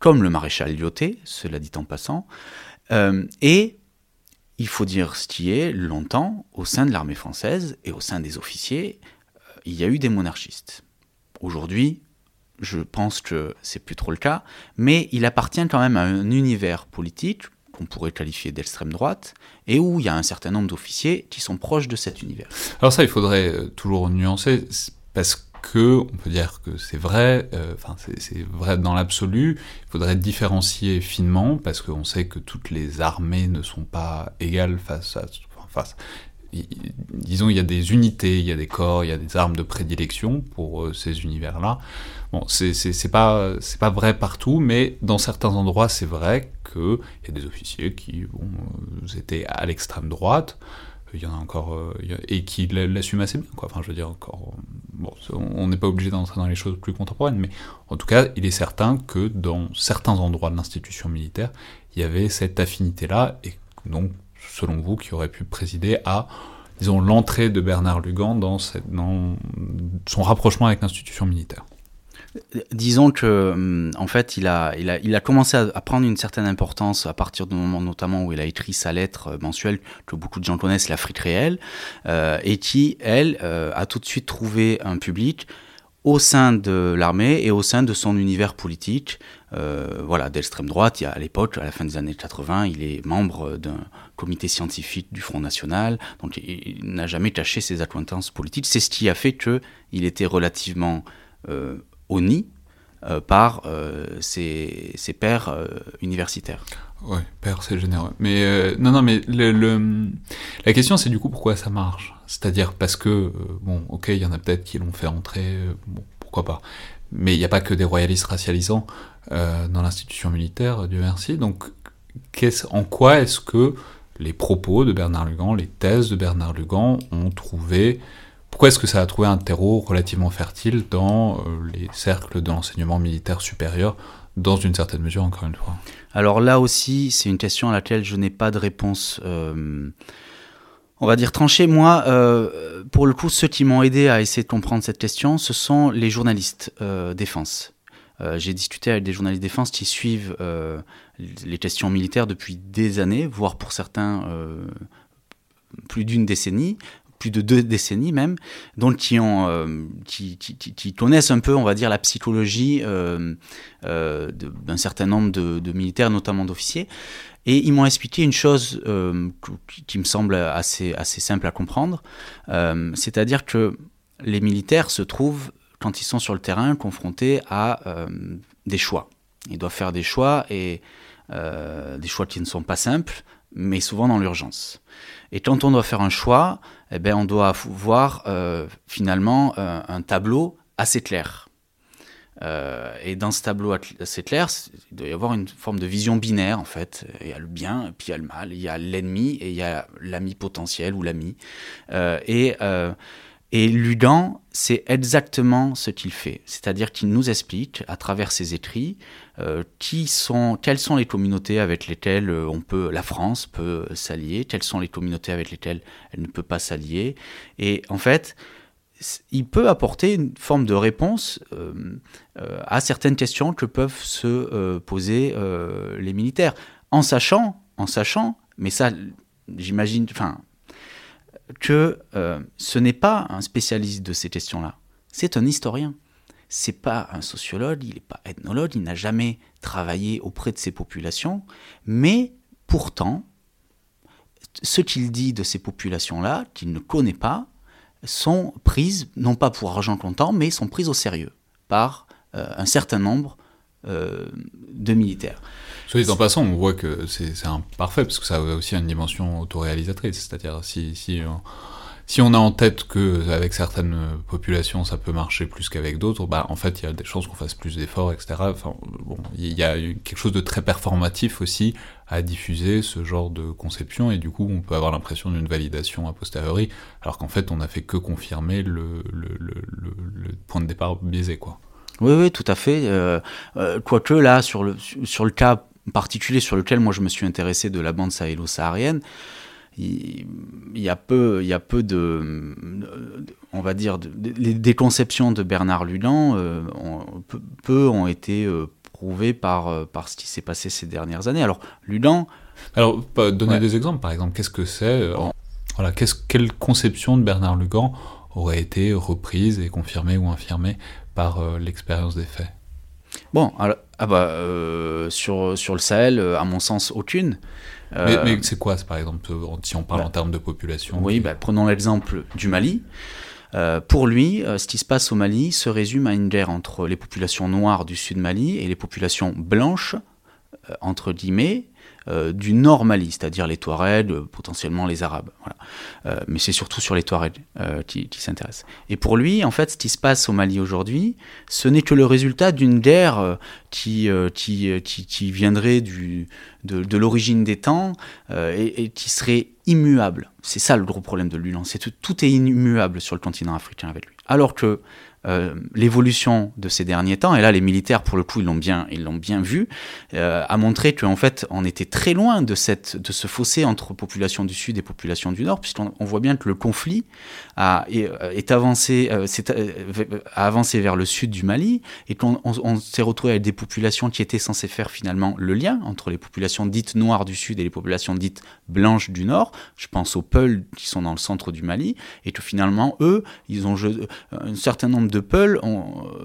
comme le maréchal Lyautey, cela dit en passant, et il faut dire ce qui est, longtemps, au sein de l'armée française et au sein des officiers, il y a eu des monarchistes. Aujourd'hui, je pense que c'est plus trop le cas, mais il appartient quand même à un univers politique qu'on pourrait qualifier d'extrême droite, et où il y a un certain nombre d'officiers qui sont proches de cet univers. Alors ça, il faudrait toujours nuancer, parce que on peut dire que c'est vrai, c'est vrai dans l'absolu. Il faudrait différencier finement, parce qu'on sait que toutes les armées ne sont pas égales face. Disons, il y a des unités, il y a des corps, il y a des armes de prédilection pour ces univers-là. Bon, c'est pas vrai partout, mais dans certains endroits, c'est vrai qu'il y a des officiers qui étaient à l'extrême droite. Il y en a encore et qui l'assument assez bien, quoi. Enfin, je veux dire, encore. Bon, on n'est pas obligé d'entrer dans les choses plus contemporaines, mais en tout cas, il est certain que dans certains endroits de l'institution militaire, il y avait cette affinité-là, et donc, selon vous, qui aurait pu présider à, disons, l'entrée de Bernard Lugan dans son rapprochement avec l'institution militaire. Disons que, en fait, il a commencé à prendre une certaine importance à partir du moment, notamment, où il a écrit sa lettre mensuelle que beaucoup de gens connaissent, l'Afrique réelle, et qui, elle, a tout de suite trouvé un public au sein de l'armée et au sein de son univers politique, d'extrême droite. Il y a, à l'époque, à la fin des années 80, il est membre d'un comité scientifique du Front National, donc il n'a jamais caché ses accointances politiques. C'est ce qui a fait qu'il était relativement honni par ses pairs universitaires. Oui, pairs, c'est généreux. Mais la question, c'est du coup pourquoi ça marche. C'est-à-dire parce que, il y en a peut-être qui l'ont fait entrer, pourquoi pas. Mais il n'y a pas que des royalistes racialisants dans l'institution militaire, Dieu merci. Donc, en quoi est-ce que les propos de Bernard Lugan, les thèses de Bernard Lugan ont trouvé... Pourquoi est-ce que ça a trouvé un terreau relativement fertile dans les cercles de l'enseignement militaire supérieur, dans une certaine mesure, encore une fois? Alors là aussi, c'est une question à laquelle je n'ai pas de réponse... on va dire tranché. Moi, pour le coup, ceux qui m'ont aidé à essayer de comprendre cette question, ce sont les journalistes défense. J'ai discuté avec des journalistes défense qui suivent les questions militaires depuis des années, voire pour certains plus d'une décennie, plus de 2 décennies même, donc qui connaissent un peu, on va dire, la psychologie d'un certain nombre de militaires, notamment d'officiers. Et ils m'ont expliqué une chose qui me semble assez simple à comprendre, c'est-à-dire que les militaires se trouvent, quand ils sont sur le terrain, confrontés à des choix. Ils doivent faire des choix, et des choix qui ne sont pas simples, mais souvent dans l'urgence. Et quand on doit faire un choix, on doit voir finalement un tableau assez clair. Et dans ce tableau assez clair, il doit y avoir une forme de vision binaire, en fait. Il y a le bien, et puis il y a le mal. Il y a l'ennemi, et il y a l'ami potentiel, ou l'ami. Et Lugan, c'est exactement ce qu'il fait. C'est-à-dire qu'il nous explique, à travers ses écrits, quelles sont les communautés avec lesquelles la France peut s'allier, quelles sont les communautés avec lesquelles elle ne peut pas s'allier. Et en fait, il peut apporter une forme de réponse à certaines questions que peuvent se poser les militaires. En sachant, mais ça, j'imagine... que ce n'est pas un spécialiste de ces questions-là, c'est un historien. C'est pas un sociologue, il n'est pas ethnologue, il n'a jamais travaillé auprès de ces populations, mais pourtant, ce qu'il dit de ces populations-là, qu'il ne connaît pas, sont prises, non pas pour argent comptant, mais sont prises au sérieux par un certain nombre de militaires. Soit dit en passant, on voit que c'est imparfait, parce que ça a aussi une dimension autoréalisatrice, c'est-à-dire si on a en tête qu'avec certaines populations ça peut marcher plus qu'avec d'autres, bah en fait il y a des chances qu'on fasse plus d'efforts, etc. Enfin, bon, il y a quelque chose de très performatif aussi à diffuser ce genre de conception, et du coup on peut avoir l'impression d'une validation a posteriori, alors qu'en fait on n'a fait que confirmer le point de départ biaisé, quoi. Oui, tout à fait. Quoique là, sur le cas particulier sur lequel moi je me suis intéressé de la bande sahélo-saharienne, des conceptions de Bernard Lugan, peu ont été prouvées par ce qui s'est passé ces dernières années. Alors, Lugan... Alors, donner des exemples, par exemple. Qu'est-ce que c'est quelle conception de Bernard Lugan aurait été reprise et confirmée ou infirmée par l'expérience des faits? Bon, alors, sur le Sahel, à mon sens, aucune. Mais c'est quoi, par exemple, si on parle en termes de population? Oui, prenons l'exemple du Mali. Pour lui, ce qui se passe au Mali se résume à une guerre entre les populations noires du sud Mali et les populations blanches, entre guillemets, du nord Mali, c'est-à-dire les Touaregs, potentiellement les Arabes. Voilà. Mais c'est surtout sur les Touaregs qui s'intéressent. Et pour lui, en fait, ce qui se passe au Mali aujourd'hui, ce n'est que le résultat d'une guerre qui viendrait de l'origine des temps et qui serait immuable. C'est ça le gros problème de Lugan, c'est que tout est immuable sur le continent africain avec lui. Alors que l'évolution de ces derniers temps, et là les militaires pour le coup ils l'ont bien vu, a montré qu'en fait on était très loin de ce fossé entre populations du sud et populations du nord, puisqu'on voit bien que le conflit a avancé vers le sud du Mali, et qu'on s'est retrouvé avec des populations qui étaient censées faire finalement le lien entre les populations dites noires du sud et les populations dites blanches du nord. Je pense aux Peuls qui sont dans le centre du Mali, et que finalement eux, ils ont un certain nombre de Peuls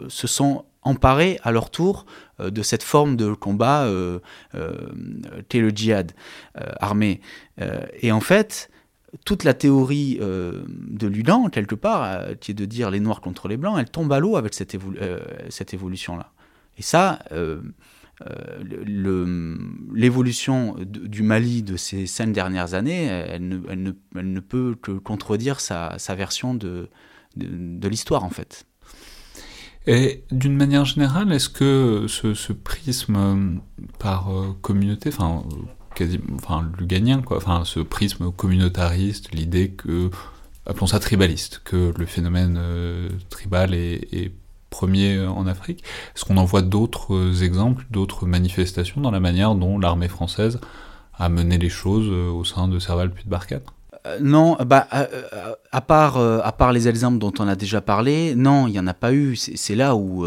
se sont emparés à leur tour de cette forme de combat qu'est le djihad armé. Et en fait, toute la théorie de Lugan, quelque part, qui est de dire les Noirs contre les Blancs, elle tombe à l'eau avec cette évolution-là. Et ça, l'évolution du Mali de ces 5 dernières années, elle ne peut que contredire sa version de l'histoire, en fait. Et d'une manière générale, est-ce que ce prisme par communauté, luganien, quoi, ce prisme communautariste, l'idée que, appelons ça tribaliste, que le phénomène tribal est premier en Afrique, est-ce qu'on en voit d'autres exemples, d'autres manifestations dans la manière dont l'armée française a mené les choses au sein de Serval puis de Barkhane? Non, à part les exemples dont on a déjà parlé, non, il n'y en a pas eu. C'est là où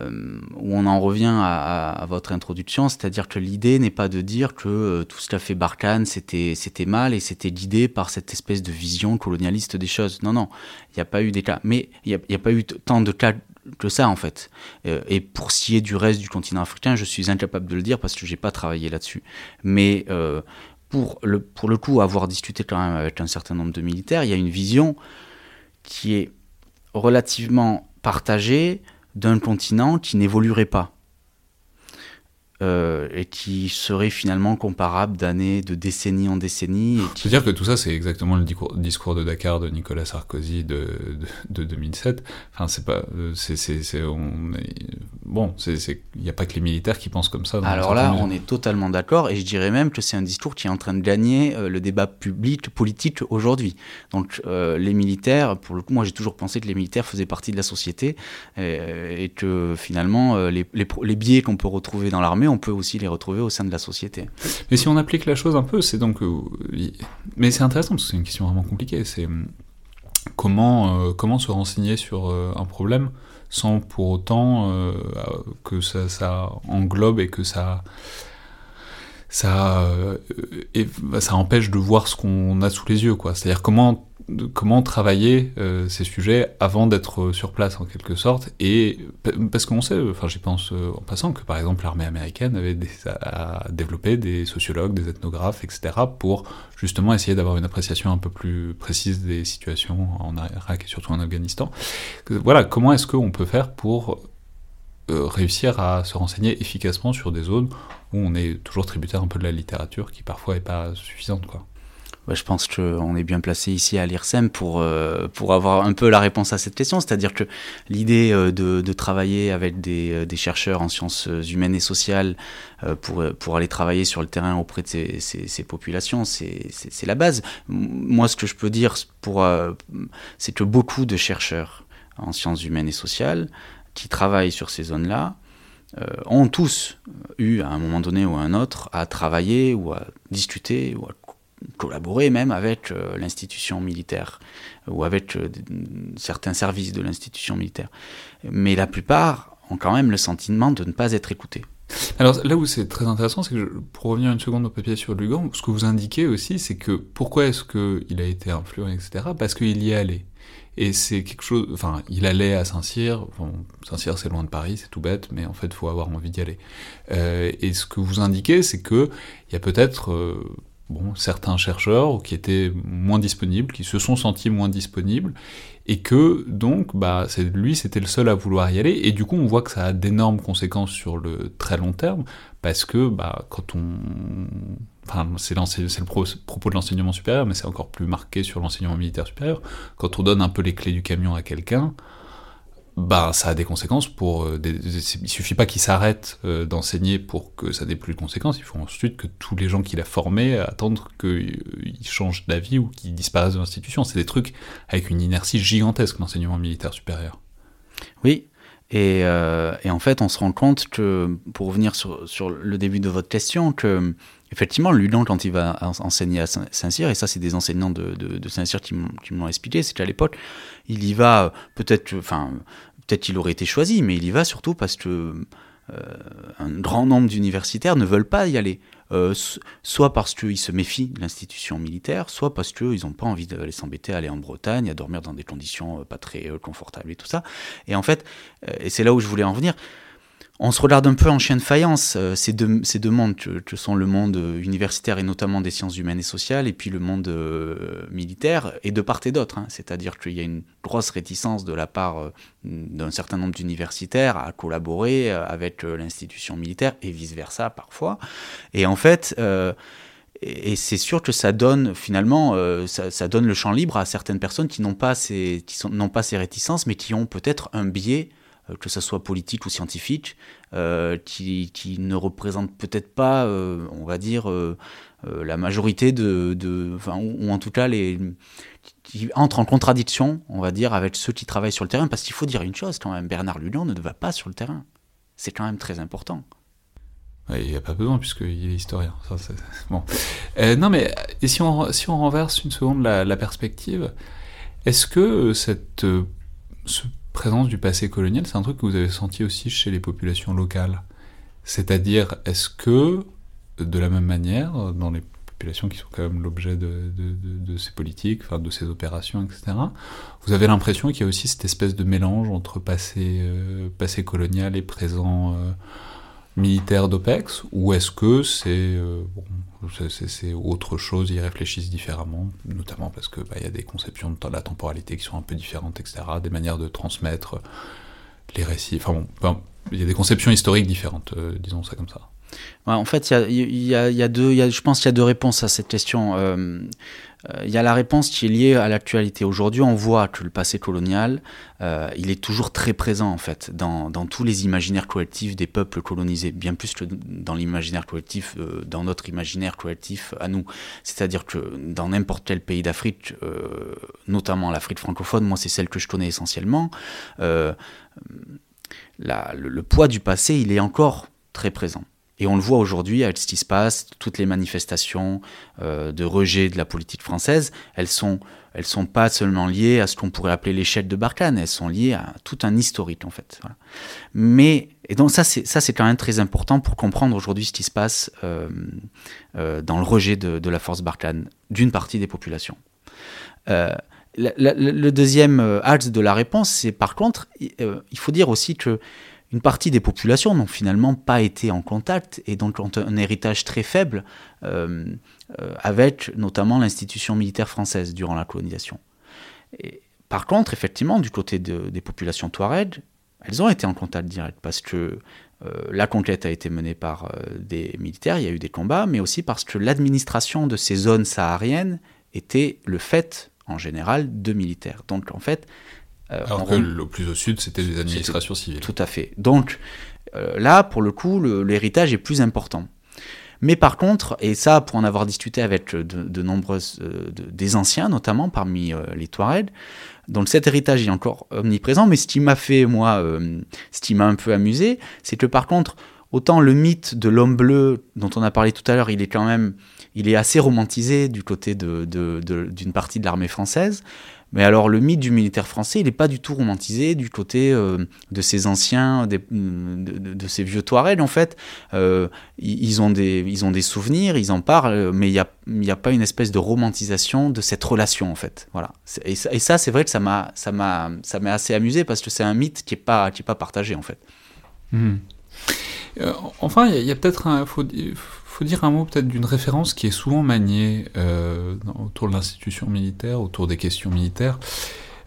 on en revient à votre introduction, c'est-à-dire que l'idée n'est pas de dire que tout ce qu'a fait Barkhane, c'était mal et c'était guidé par cette espèce de vision colonialiste des choses. Non, il n'y a pas eu des cas. Mais il n'y a pas eu tant de cas que ça, en fait. Et pour ce qui est du reste du continent africain, je suis incapable de le dire parce que je n'ai pas travaillé là-dessus. Mais... Pour le coup, avoir discuté quand même avec un certain nombre de militaires, il y a une vision qui est relativement partagée d'un continent qui n'évoluerait pas. et qui serait finalement comparable d'année, de décennie en décennie. C'est-à-dire que tout ça, c'est exactement le discours de Dakar de Nicolas Sarkozy de 2007. Enfin, c'est pas... Bon, il n'y a pas que les militaires qui pensent comme ça. Alors là, on est totalement d'accord, et je dirais même que c'est un discours qui est en train de gagner le débat public, politique aujourd'hui. Donc les militaires, pour le coup, moi j'ai toujours pensé que les militaires faisaient partie de la société, et que finalement, les biais qu'on peut retrouver dans l'armée, on peut aussi les retrouver au sein de la société. Mais si on applique la chose un peu, c'est donc... Mais c'est intéressant, parce que c'est une question vraiment compliquée, c'est comment se renseigner sur un problème sans pour autant que ça englobe et que ça empêche de voir ce qu'on a sous les yeux, quoi. C'est-à-dire comment travailler ces sujets avant d'être sur place, en quelque sorte, et parce qu'on sait, enfin j'y pense en passant, que par exemple l'armée américaine avait développé des sociologues, des ethnographes, etc., pour justement essayer d'avoir une appréciation un peu plus précise des situations en Irak et surtout en Afghanistan. Voilà, comment est-ce qu'on peut faire pour réussir à se renseigner efficacement sur des zones où on est toujours tributaire un peu de la littérature qui parfois est pas suffisante, quoi. Je pense qu'on est bien placé ici à l'IRSEM pour avoir un peu la réponse à cette question, c'est-à-dire que l'idée de travailler avec des chercheurs en sciences humaines et sociales pour aller travailler sur le terrain auprès de ces populations, c'est la base. Moi, ce que je peux dire, c'est que beaucoup de chercheurs en sciences humaines et sociales qui travaillent sur ces zones-là ont tous eu, à un moment donné ou à un autre, à travailler ou à discuter ou à collaborer même avec l'institution militaire ou avec certains services de l'institution militaire. Mais la plupart ont quand même le sentiment de ne pas être écoutés. Alors là où c'est très intéressant, c'est que pour revenir une seconde au papier sur Lugan, ce que vous indiquez aussi, c'est que pourquoi est-ce qu'il a été influent, etc. Parce qu'il y est allé. Et c'est quelque chose... Enfin, il allait à Saint-Cyr. Bon, Saint-Cyr, c'est loin de Paris, c'est tout bête, mais en fait, il faut avoir envie d'y aller. Et ce que vous indiquez, c'est qu'il y a peut-être... certains chercheurs qui étaient moins disponibles, qui se sont sentis moins disponibles, et que donc lui c'était le seul à vouloir y aller, et du coup on voit que ça a d'énormes conséquences sur le très long terme, parce que c'est le propos de l'enseignement supérieur, mais c'est encore plus marqué sur l'enseignement militaire supérieur, quand on donne un peu les clés du camion à quelqu'un, ça a des conséquences pour... Il suffit pas qu'il s'arrête d'enseigner pour que ça n'ait plus de conséquences, il faut ensuite que tous les gens qu'il a formés attendent qu'ils changent d'avis ou qu'ils disparaissent de l'institution. C'est des trucs avec une inertie gigantesque, l'enseignement militaire supérieur. Oui, et en fait, on se rend compte que, pour revenir sur le début de votre question, que... Effectivement, Lugan, quand il va enseigner à Saint-Cyr, et ça c'est des enseignants de Saint-Cyr qui me l'ont expliqué, c'est qu'à l'époque, il y va, peut-être qu'il aurait été choisi, mais il y va surtout parce que un grand nombre d'universitaires ne veulent pas y aller. Soit parce qu'ils se méfient de l'institution militaire, soit parce qu'ils n'ont pas envie d'aller s'embêter à aller en Bretagne, à dormir dans des conditions pas très confortables et tout ça. Et en fait, et c'est là où je voulais en venir, on se regarde un peu en chien de faïence, ces deux mondes que sont le monde universitaire et notamment des sciences humaines et sociales, et puis le monde militaire, et de part et d'autre. Hein. C'est-à-dire qu'il y a une grosse réticence de la part d'un certain nombre d'universitaires à collaborer avec l'institution militaire, et vice-versa parfois. Et en fait... Et c'est sûr que ça donne finalement, ça donne le champ libre à certaines personnes qui n'ont pas ces réticences, mais qui ont peut-être un biais, que ce soit politique ou scientifique, qui ne représente peut-être pas, on va dire, la majorité ou en tout cas qui entrent en contradiction, on va dire, avec ceux qui travaillent sur le terrain, parce qu'il faut dire une chose quand même, Bernard Lugan ne va pas sur le terrain, c'est quand même très important. Il n'y a pas besoin, puisqu'il est historien. Ça, c'est... Bon. Non, mais et si on renverse une seconde la perspective, est-ce que cette présence du passé colonial, c'est un truc que vous avez senti aussi chez les populations locales? C'est-à-dire, est-ce que, de la même manière, dans les populations qui sont quand même l'objet de ces politiques, enfin, de ces opérations, etc., vous avez l'impression qu'il y a aussi cette espèce de mélange entre passé colonial et présent... militaire d'OPEX, ou est-ce que c'est autre chose, ils réfléchissent différemment, notamment parce que y a des conceptions de la temporalité qui sont un peu différentes, etc., des manières de transmettre les récits, il y a des conceptions historiques différentes, disons ça comme ça. En fait, je pense qu'il y a deux réponses à cette question. Il y a la réponse qui est liée à l'actualité. Aujourd'hui, on voit que le passé colonial, il est toujours très présent en fait dans tous les imaginaires collectifs des peuples colonisés, bien plus que dans l'imaginaire collectif, dans notre imaginaire collectif à nous. C'est-à-dire que dans n'importe quel pays d'Afrique, notamment l'Afrique francophone, moi c'est celle que je connais essentiellement, le poids du passé, il est encore très présent. Et on le voit aujourd'hui avec ce qui se passe, toutes les manifestations de rejet de la politique française, elles sont pas seulement liées à ce qu'on pourrait appeler l'échec de Barkhane, elles sont liées à tout un historique en fait. Voilà. Et donc ça c'est quand même très important pour comprendre aujourd'hui ce qui se passe dans le rejet de la force Barkhane d'une partie des populations. Le deuxième axe de la réponse, c'est par contre, il faut dire aussi que une partie des populations n'ont finalement pas été en contact et donc ont un héritage très faible avec notamment l'institution militaire française durant la colonisation. Et par contre, effectivement, du côté des populations touaregs, elles ont été en contact direct parce que la conquête a été menée par des militaires, il y a eu des combats, mais aussi parce que l'administration de ces zones sahariennes était le fait, en général, de militaires. Donc en fait... Alors que le plus au sud, c'était des administrations civiles. Tout à fait. Donc là, pour le coup, l'héritage est plus important. Mais par contre, et ça, pour en avoir discuté avec des anciens, notamment parmi les Touaregs, donc cet héritage est encore omniprésent. Mais ce qui m'a fait, moi, ce qui m'a un peu amusé, c'est que par contre, autant le mythe de l'homme bleu dont on a parlé tout à l'heure, il est assez romantisé du côté d'une partie de l'armée française. Mais alors le mythe du militaire français, il n'est pas du tout romantisé du côté de ces anciens, de ces vieux Touaregs en fait. Ils ont des souvenirs, ils en parlent, mais il n'y a pas une espèce de romantisation de cette relation en fait. Voilà. Et ça c'est vrai que ça m'a assez amusé parce que c'est un mythe qui est pas partagé en fait. Mmh. Enfin, il y a peut-être faut dire un mot peut-être d'une référence qui est souvent maniée autour de l'institution militaire, autour des questions militaires,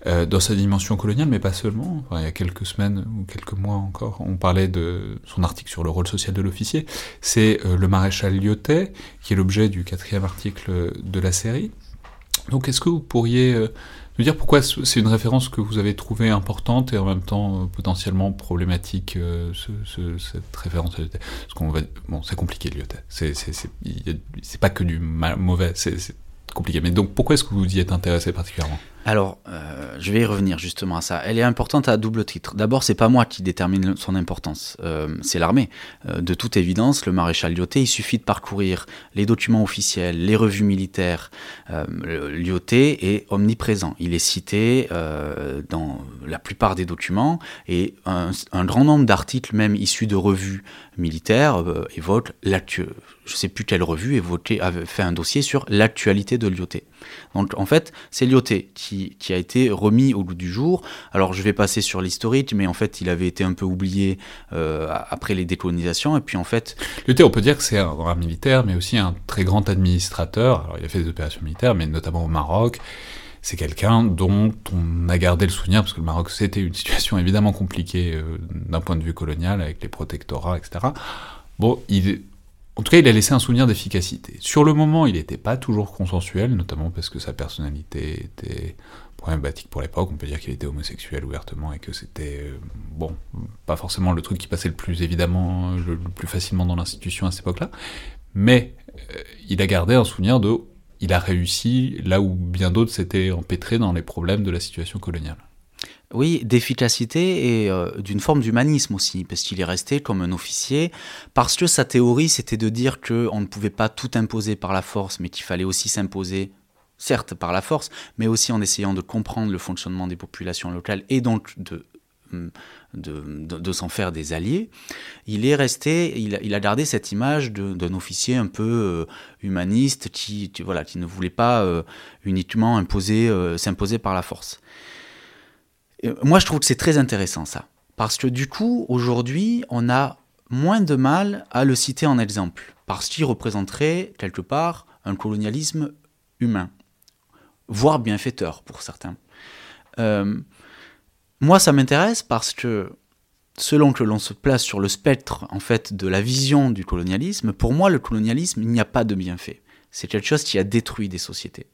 dans sa dimension coloniale, mais pas seulement. Enfin, il y a quelques semaines ou quelques mois encore, on parlait de son article sur le rôle social de l'officier. C'est le maréchal Lyautey, qui est l'objet du 4e article de la série. Donc est-ce que vous pourriez nous dire pourquoi c'est une référence que vous avez trouvée importante et en même temps potentiellement problématique, cette référence à Lyautey ? Parce c'est compliqué Lyautey, c'est pas que du mauvais, c'est compliqué. Mais donc pourquoi est-ce que vous y êtes intéressé particulièrement ? Alors, je vais y revenir justement à ça. Elle est importante à double titre. D'abord, c'est pas moi qui détermine son importance, c'est l'armée. De toute évidence, le maréchal Lyautey, il suffit de parcourir les documents officiels, les revues militaires. Lyautey est omniprésent. Il est cité dans la plupart des documents et un grand nombre d'articles, même issus de revues militaires, évoquent l'actualité. Je ne sais plus quelle revue avait fait un dossier sur l'actualité de Lyautey. Donc en fait, c'est Lyautey qui a été remis au goût du jour. Alors je vais passer sur l'historique, mais en fait il avait été un peu oublié après les décolonisations. Et puis en fait... Lyautey, on peut dire que c'est un militaire, mais aussi un très grand administrateur. Alors il a fait des opérations militaires, mais notamment au Maroc. C'est quelqu'un dont on a gardé le souvenir, parce que le Maroc, c'était une situation évidemment compliquée d'un point de vue colonial, avec les protectorats, etc. Bon, en tout cas, il a laissé un souvenir d'efficacité. Sur le moment, il n'était pas toujours consensuel, notamment parce que sa personnalité était problématique pour l'époque. On peut dire qu'il était homosexuel ouvertement et que c'était, pas forcément le truc qui passait le plus facilement dans l'institution à cette époque-là. Mais il a gardé un souvenir de... Il a réussi là où bien d'autres s'étaient empêtrés dans les problèmes de la situation coloniale. Oui, d'efficacité et d'une forme d'humanisme aussi, parce qu'il est resté comme un officier, parce que sa théorie, c'était de dire qu'on ne pouvait pas tout imposer par la force, mais qu'il fallait aussi s'imposer, certes par la force, mais aussi en essayant de comprendre le fonctionnement des populations locales et donc de s'en faire des alliés. Il est resté, il a gardé cette image d'un officier un peu humaniste qui ne voulait pas uniquement s'imposer par la force. Moi, je trouve que c'est très intéressant, ça. Parce que du coup, aujourd'hui, on a moins de mal à le citer en exemple. Parce qu'il représenterait, quelque part, un colonialisme humain. Voire bienfaiteur, pour certains. Moi, ça m'intéresse parce que selon que l'on se place sur le spectre en fait de la vision du colonialisme, pour moi le colonialisme, il n'y a pas de bienfait. C'est quelque chose qui a détruit des sociétés.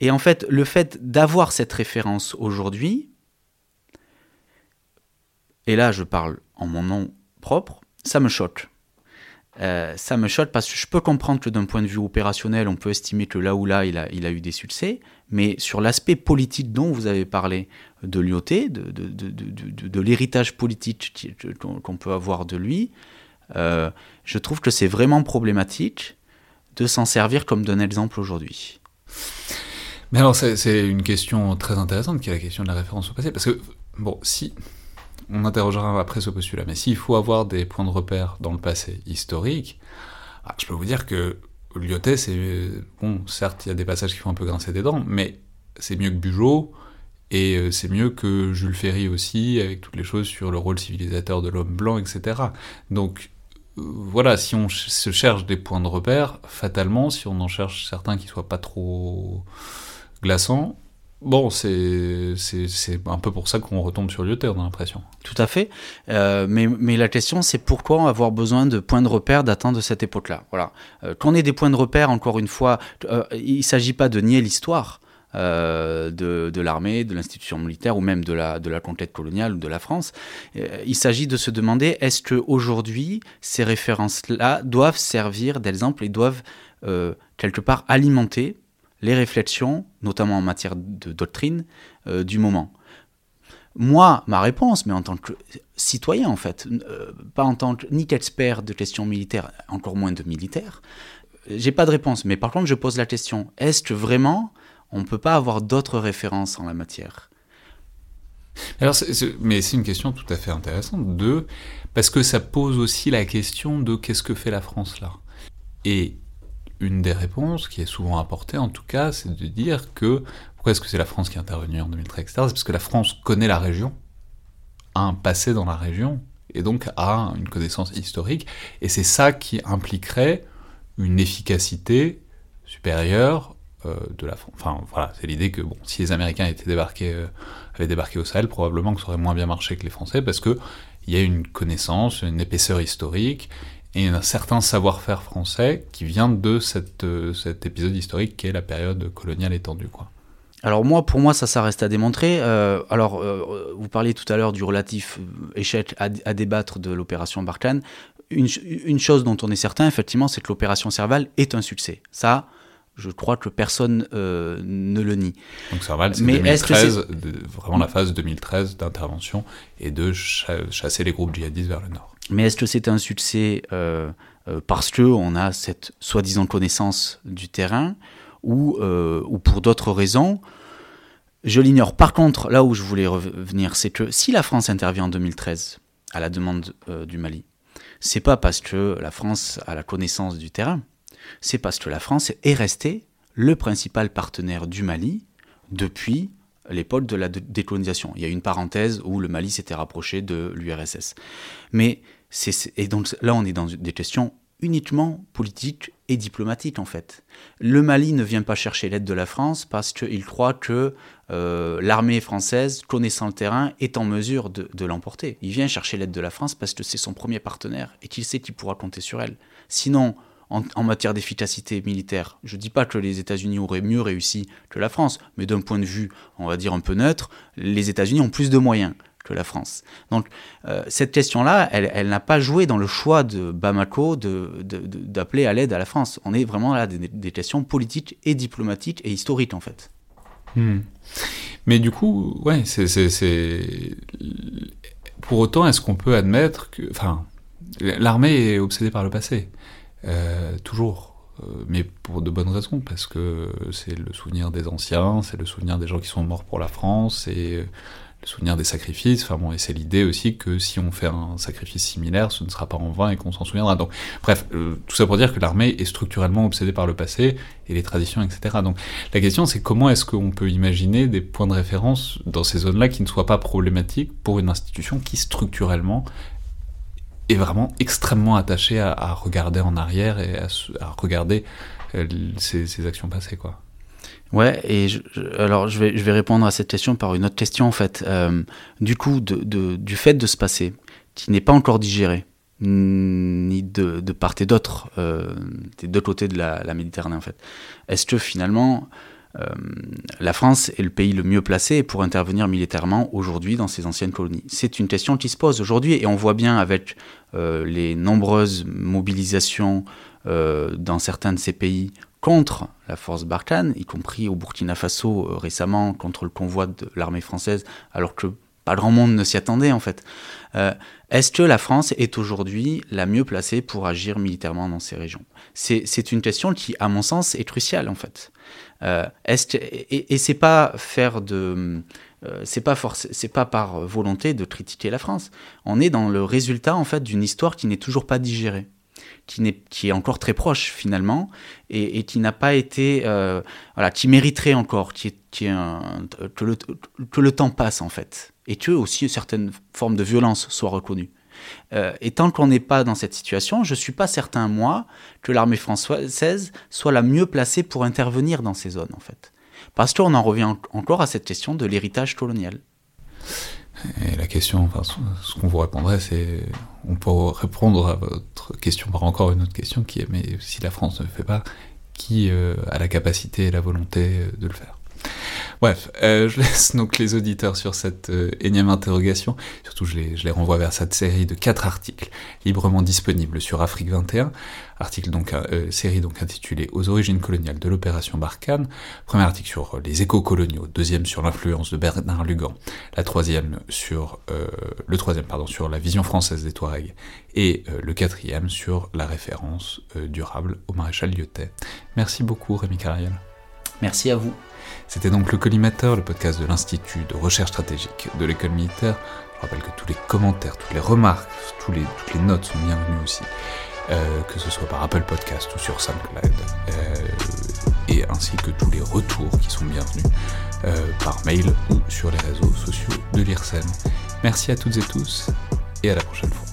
Et en fait, le fait d'avoir cette référence aujourd'hui, et là je parle en mon nom propre, ça me choque. Ça me choque parce que je peux comprendre que d'un point de vue opérationnel, on peut estimer que là ou là, il a eu des succès, mais sur l'aspect politique dont vous avez parlé de Lyautey, de l'héritage politique qu'on peut avoir de lui, je trouve que c'est vraiment problématique de s'en servir comme d'un exemple aujourd'hui. Mais alors, c'est une question très intéressante qui est la question de la référence au passé, parce que, bon, si... On interrogera après ce postulat, mais s'il faut avoir des points de repère dans le passé historique, je peux vous dire que Lyautey, c'est... Bon, certes, il y a des passages qui font un peu grincer des dents, mais c'est mieux que Bugeaud, et c'est mieux que Jules Ferry aussi, avec toutes les choses sur le rôle civilisateur de l'homme blanc, etc. Donc, voilà, si on se cherche des points de repère, fatalement, si on en cherche certains qui soient pas trop glaçants... Bon, c'est un peu pour ça qu'on retombe sur Lyautey, on a l'impression. Tout à fait. Mais la question, c'est pourquoi avoir besoin de points de repère datant de cette époque-là. Voilà. Qu'on ait des points de repère, encore une fois, il ne s'agit pas de nier l'histoire de l'armée, de l'institution militaire ou même de la conquête coloniale ou de la France. Il s'agit de se demander, est-ce qu'aujourd'hui, ces références-là doivent servir d'exemple et doivent quelque part alimenter les réflexions, notamment en matière de doctrine, du moment. Moi, ma réponse, mais en tant que citoyen en fait, pas en tant que ni qu'expert de questions militaires, encore moins de militaires, j'ai pas de réponse. Mais par contre, je pose la question, est-ce que vraiment on peut pas avoir d'autres références en la matière ? Alors, mais c'est une question tout à fait intéressante, parce que ça pose aussi la question de qu'est-ce que fait la France là ? Et une des réponses qui est souvent apportée, en tout cas, c'est de dire que... Pourquoi est-ce que c'est la France qui est intervenue en 2013, etc. C'est parce que la France connaît la région, a un passé dans la région, et donc a une connaissance historique. Et c'est ça qui impliquerait une efficacité supérieure de la France. Enfin, voilà, c'est l'idée que, bon, si les Américains avaient débarqué au Sahel, probablement que ça aurait moins bien marché que les Français, parce qu'il y a une connaissance, une épaisseur historique... Et un certain savoir-faire français qui vient de cet épisode historique qui est la période coloniale étendue, quoi. Alors pour moi, ça reste à démontrer. Vous parliez tout à l'heure du relatif échec à débattre de l'opération Barkhane. Une chose dont on est certain, effectivement, c'est que l'opération Serval est un succès. Ça, je crois que personne ne le nie. Donc Serval, c'est 2013, vraiment la phase 2013 d'intervention et de chasser les groupes djihadistes vers le nord. Mais est-ce que c'est un succès parce qu'on a cette soi-disant connaissance du terrain ou pour d'autres raisons? Je l'ignore. Par contre, là où je voulais revenir, c'est que si la France intervient en 2013 à la demande du Mali, c'est pas parce que la France a la connaissance du terrain, c'est parce que la France est restée le principal partenaire du Mali depuis l'époque de la décolonisation. Il y a une parenthèse où le Mali s'était rapproché de l'URSS. Mais et donc là, on est dans des questions uniquement politiques et diplomatiques, en fait. Le Mali ne vient pas chercher l'aide de la France parce qu'il croit que l'armée française, connaissant le terrain, est en mesure de l'emporter. Il vient chercher l'aide de la France parce que c'est son premier partenaire et qu'il sait qu'il pourra compter sur elle. Sinon, en matière d'efficacité militaire, je ne dis pas que les États-Unis auraient mieux réussi que la France, mais d'un point de vue, on va dire un peu neutre, les États-Unis ont plus de moyens que la France. Donc cette question-là, elle n'a pas joué dans le choix de Bamako d'appeler à l'aide à la France. On est vraiment là des questions politiques et diplomatiques et historiques en fait. Mais du coup, ouais, c'est... Pour autant, est-ce qu'on peut admettre que, enfin, l'armée est obsédée par le passé? Toujours, mais pour de bonnes raisons, parce que c'est le souvenir des anciens, c'est le souvenir des gens qui sont morts pour la France, c'est le souvenir des sacrifices, enfin bon, et c'est l'idée aussi que si on fait un sacrifice similaire, ce ne sera pas en vain et qu'on s'en souviendra. Donc, bref, tout ça pour dire que l'armée est structurellement obsédée par le passé et les traditions, etc. Donc la question, c'est comment est-ce qu'on peut imaginer des points de référence dans ces zones-là qui ne soient pas problématiques pour une institution qui structurellement est vraiment extrêmement attaché à regarder en arrière et à regarder ses actions passées, quoi. Ouais, et je vais répondre à cette question par une autre question en fait. Du coup, du fait de ce passé qui n'est pas encore digéré, ni de part et d'autre, des deux côtés de la Méditerranée en fait, est-ce que finalement la France est le pays le mieux placé pour intervenir militairement aujourd'hui dans ces anciennes colonies? C'est une question qui se pose aujourd'hui, et on voit bien avec les nombreuses mobilisations dans certains de ces pays contre la force Barkhane, y compris au Burkina Faso récemment, contre le convoi de l'armée française, alors que pas grand monde ne s'y attendait en fait. Est-ce que la France est aujourd'hui la mieux placée pour agir militairement dans ces régions? C'est une question qui, à mon sens, est cruciale en fait. C'est pas par volonté de critiquer la France. On est dans le résultat en fait d'une histoire qui n'est toujours pas digérée, qui est encore très proche finalement, et qui n'a pas été qui mériterait encore que le temps passe en fait, et que aussi certaines formes de violence soient reconnues. Et tant qu'on n'est pas dans cette situation, je ne suis pas certain, moi, que l'armée française soit la mieux placée pour intervenir dans ces zones, en fait. Parce qu'on en revient encore à cette question de l'héritage colonial. Et la question, enfin, ce qu'on vous répondrait, c'est... On peut répondre à votre question par encore une autre question, qui est, mais si la France ne le fait pas, qui a la capacité et la volonté de le faire ? Bref, je laisse donc les auditeurs sur cette énième interrogation. Surtout, je les renvoie vers cette série de 4 articles librement disponibles sur Afrique XXI. Série donc intitulée « Aux origines coloniales de l'opération Barkhane ». Premier article sur les échos coloniaux, deuxième sur l'influence de Bernard Lugan, le troisième sur la vision française des Touaregs, et le quatrième sur la référence durable au maréchal Lyautey. Merci beaucoup Rémi Carayol. Merci à vous. C'était donc le Collimateur, le podcast de l'Institut de recherche stratégique de l'école militaire. Je rappelle que tous les commentaires, toutes les remarques, toutes les notes sont bienvenues aussi, que ce soit par Apple Podcast ou sur SoundCloud, et ainsi que tous les retours qui sont bienvenus par mail ou sur les réseaux sociaux de l'IRSEM. Merci à toutes et tous, et à la prochaine fois.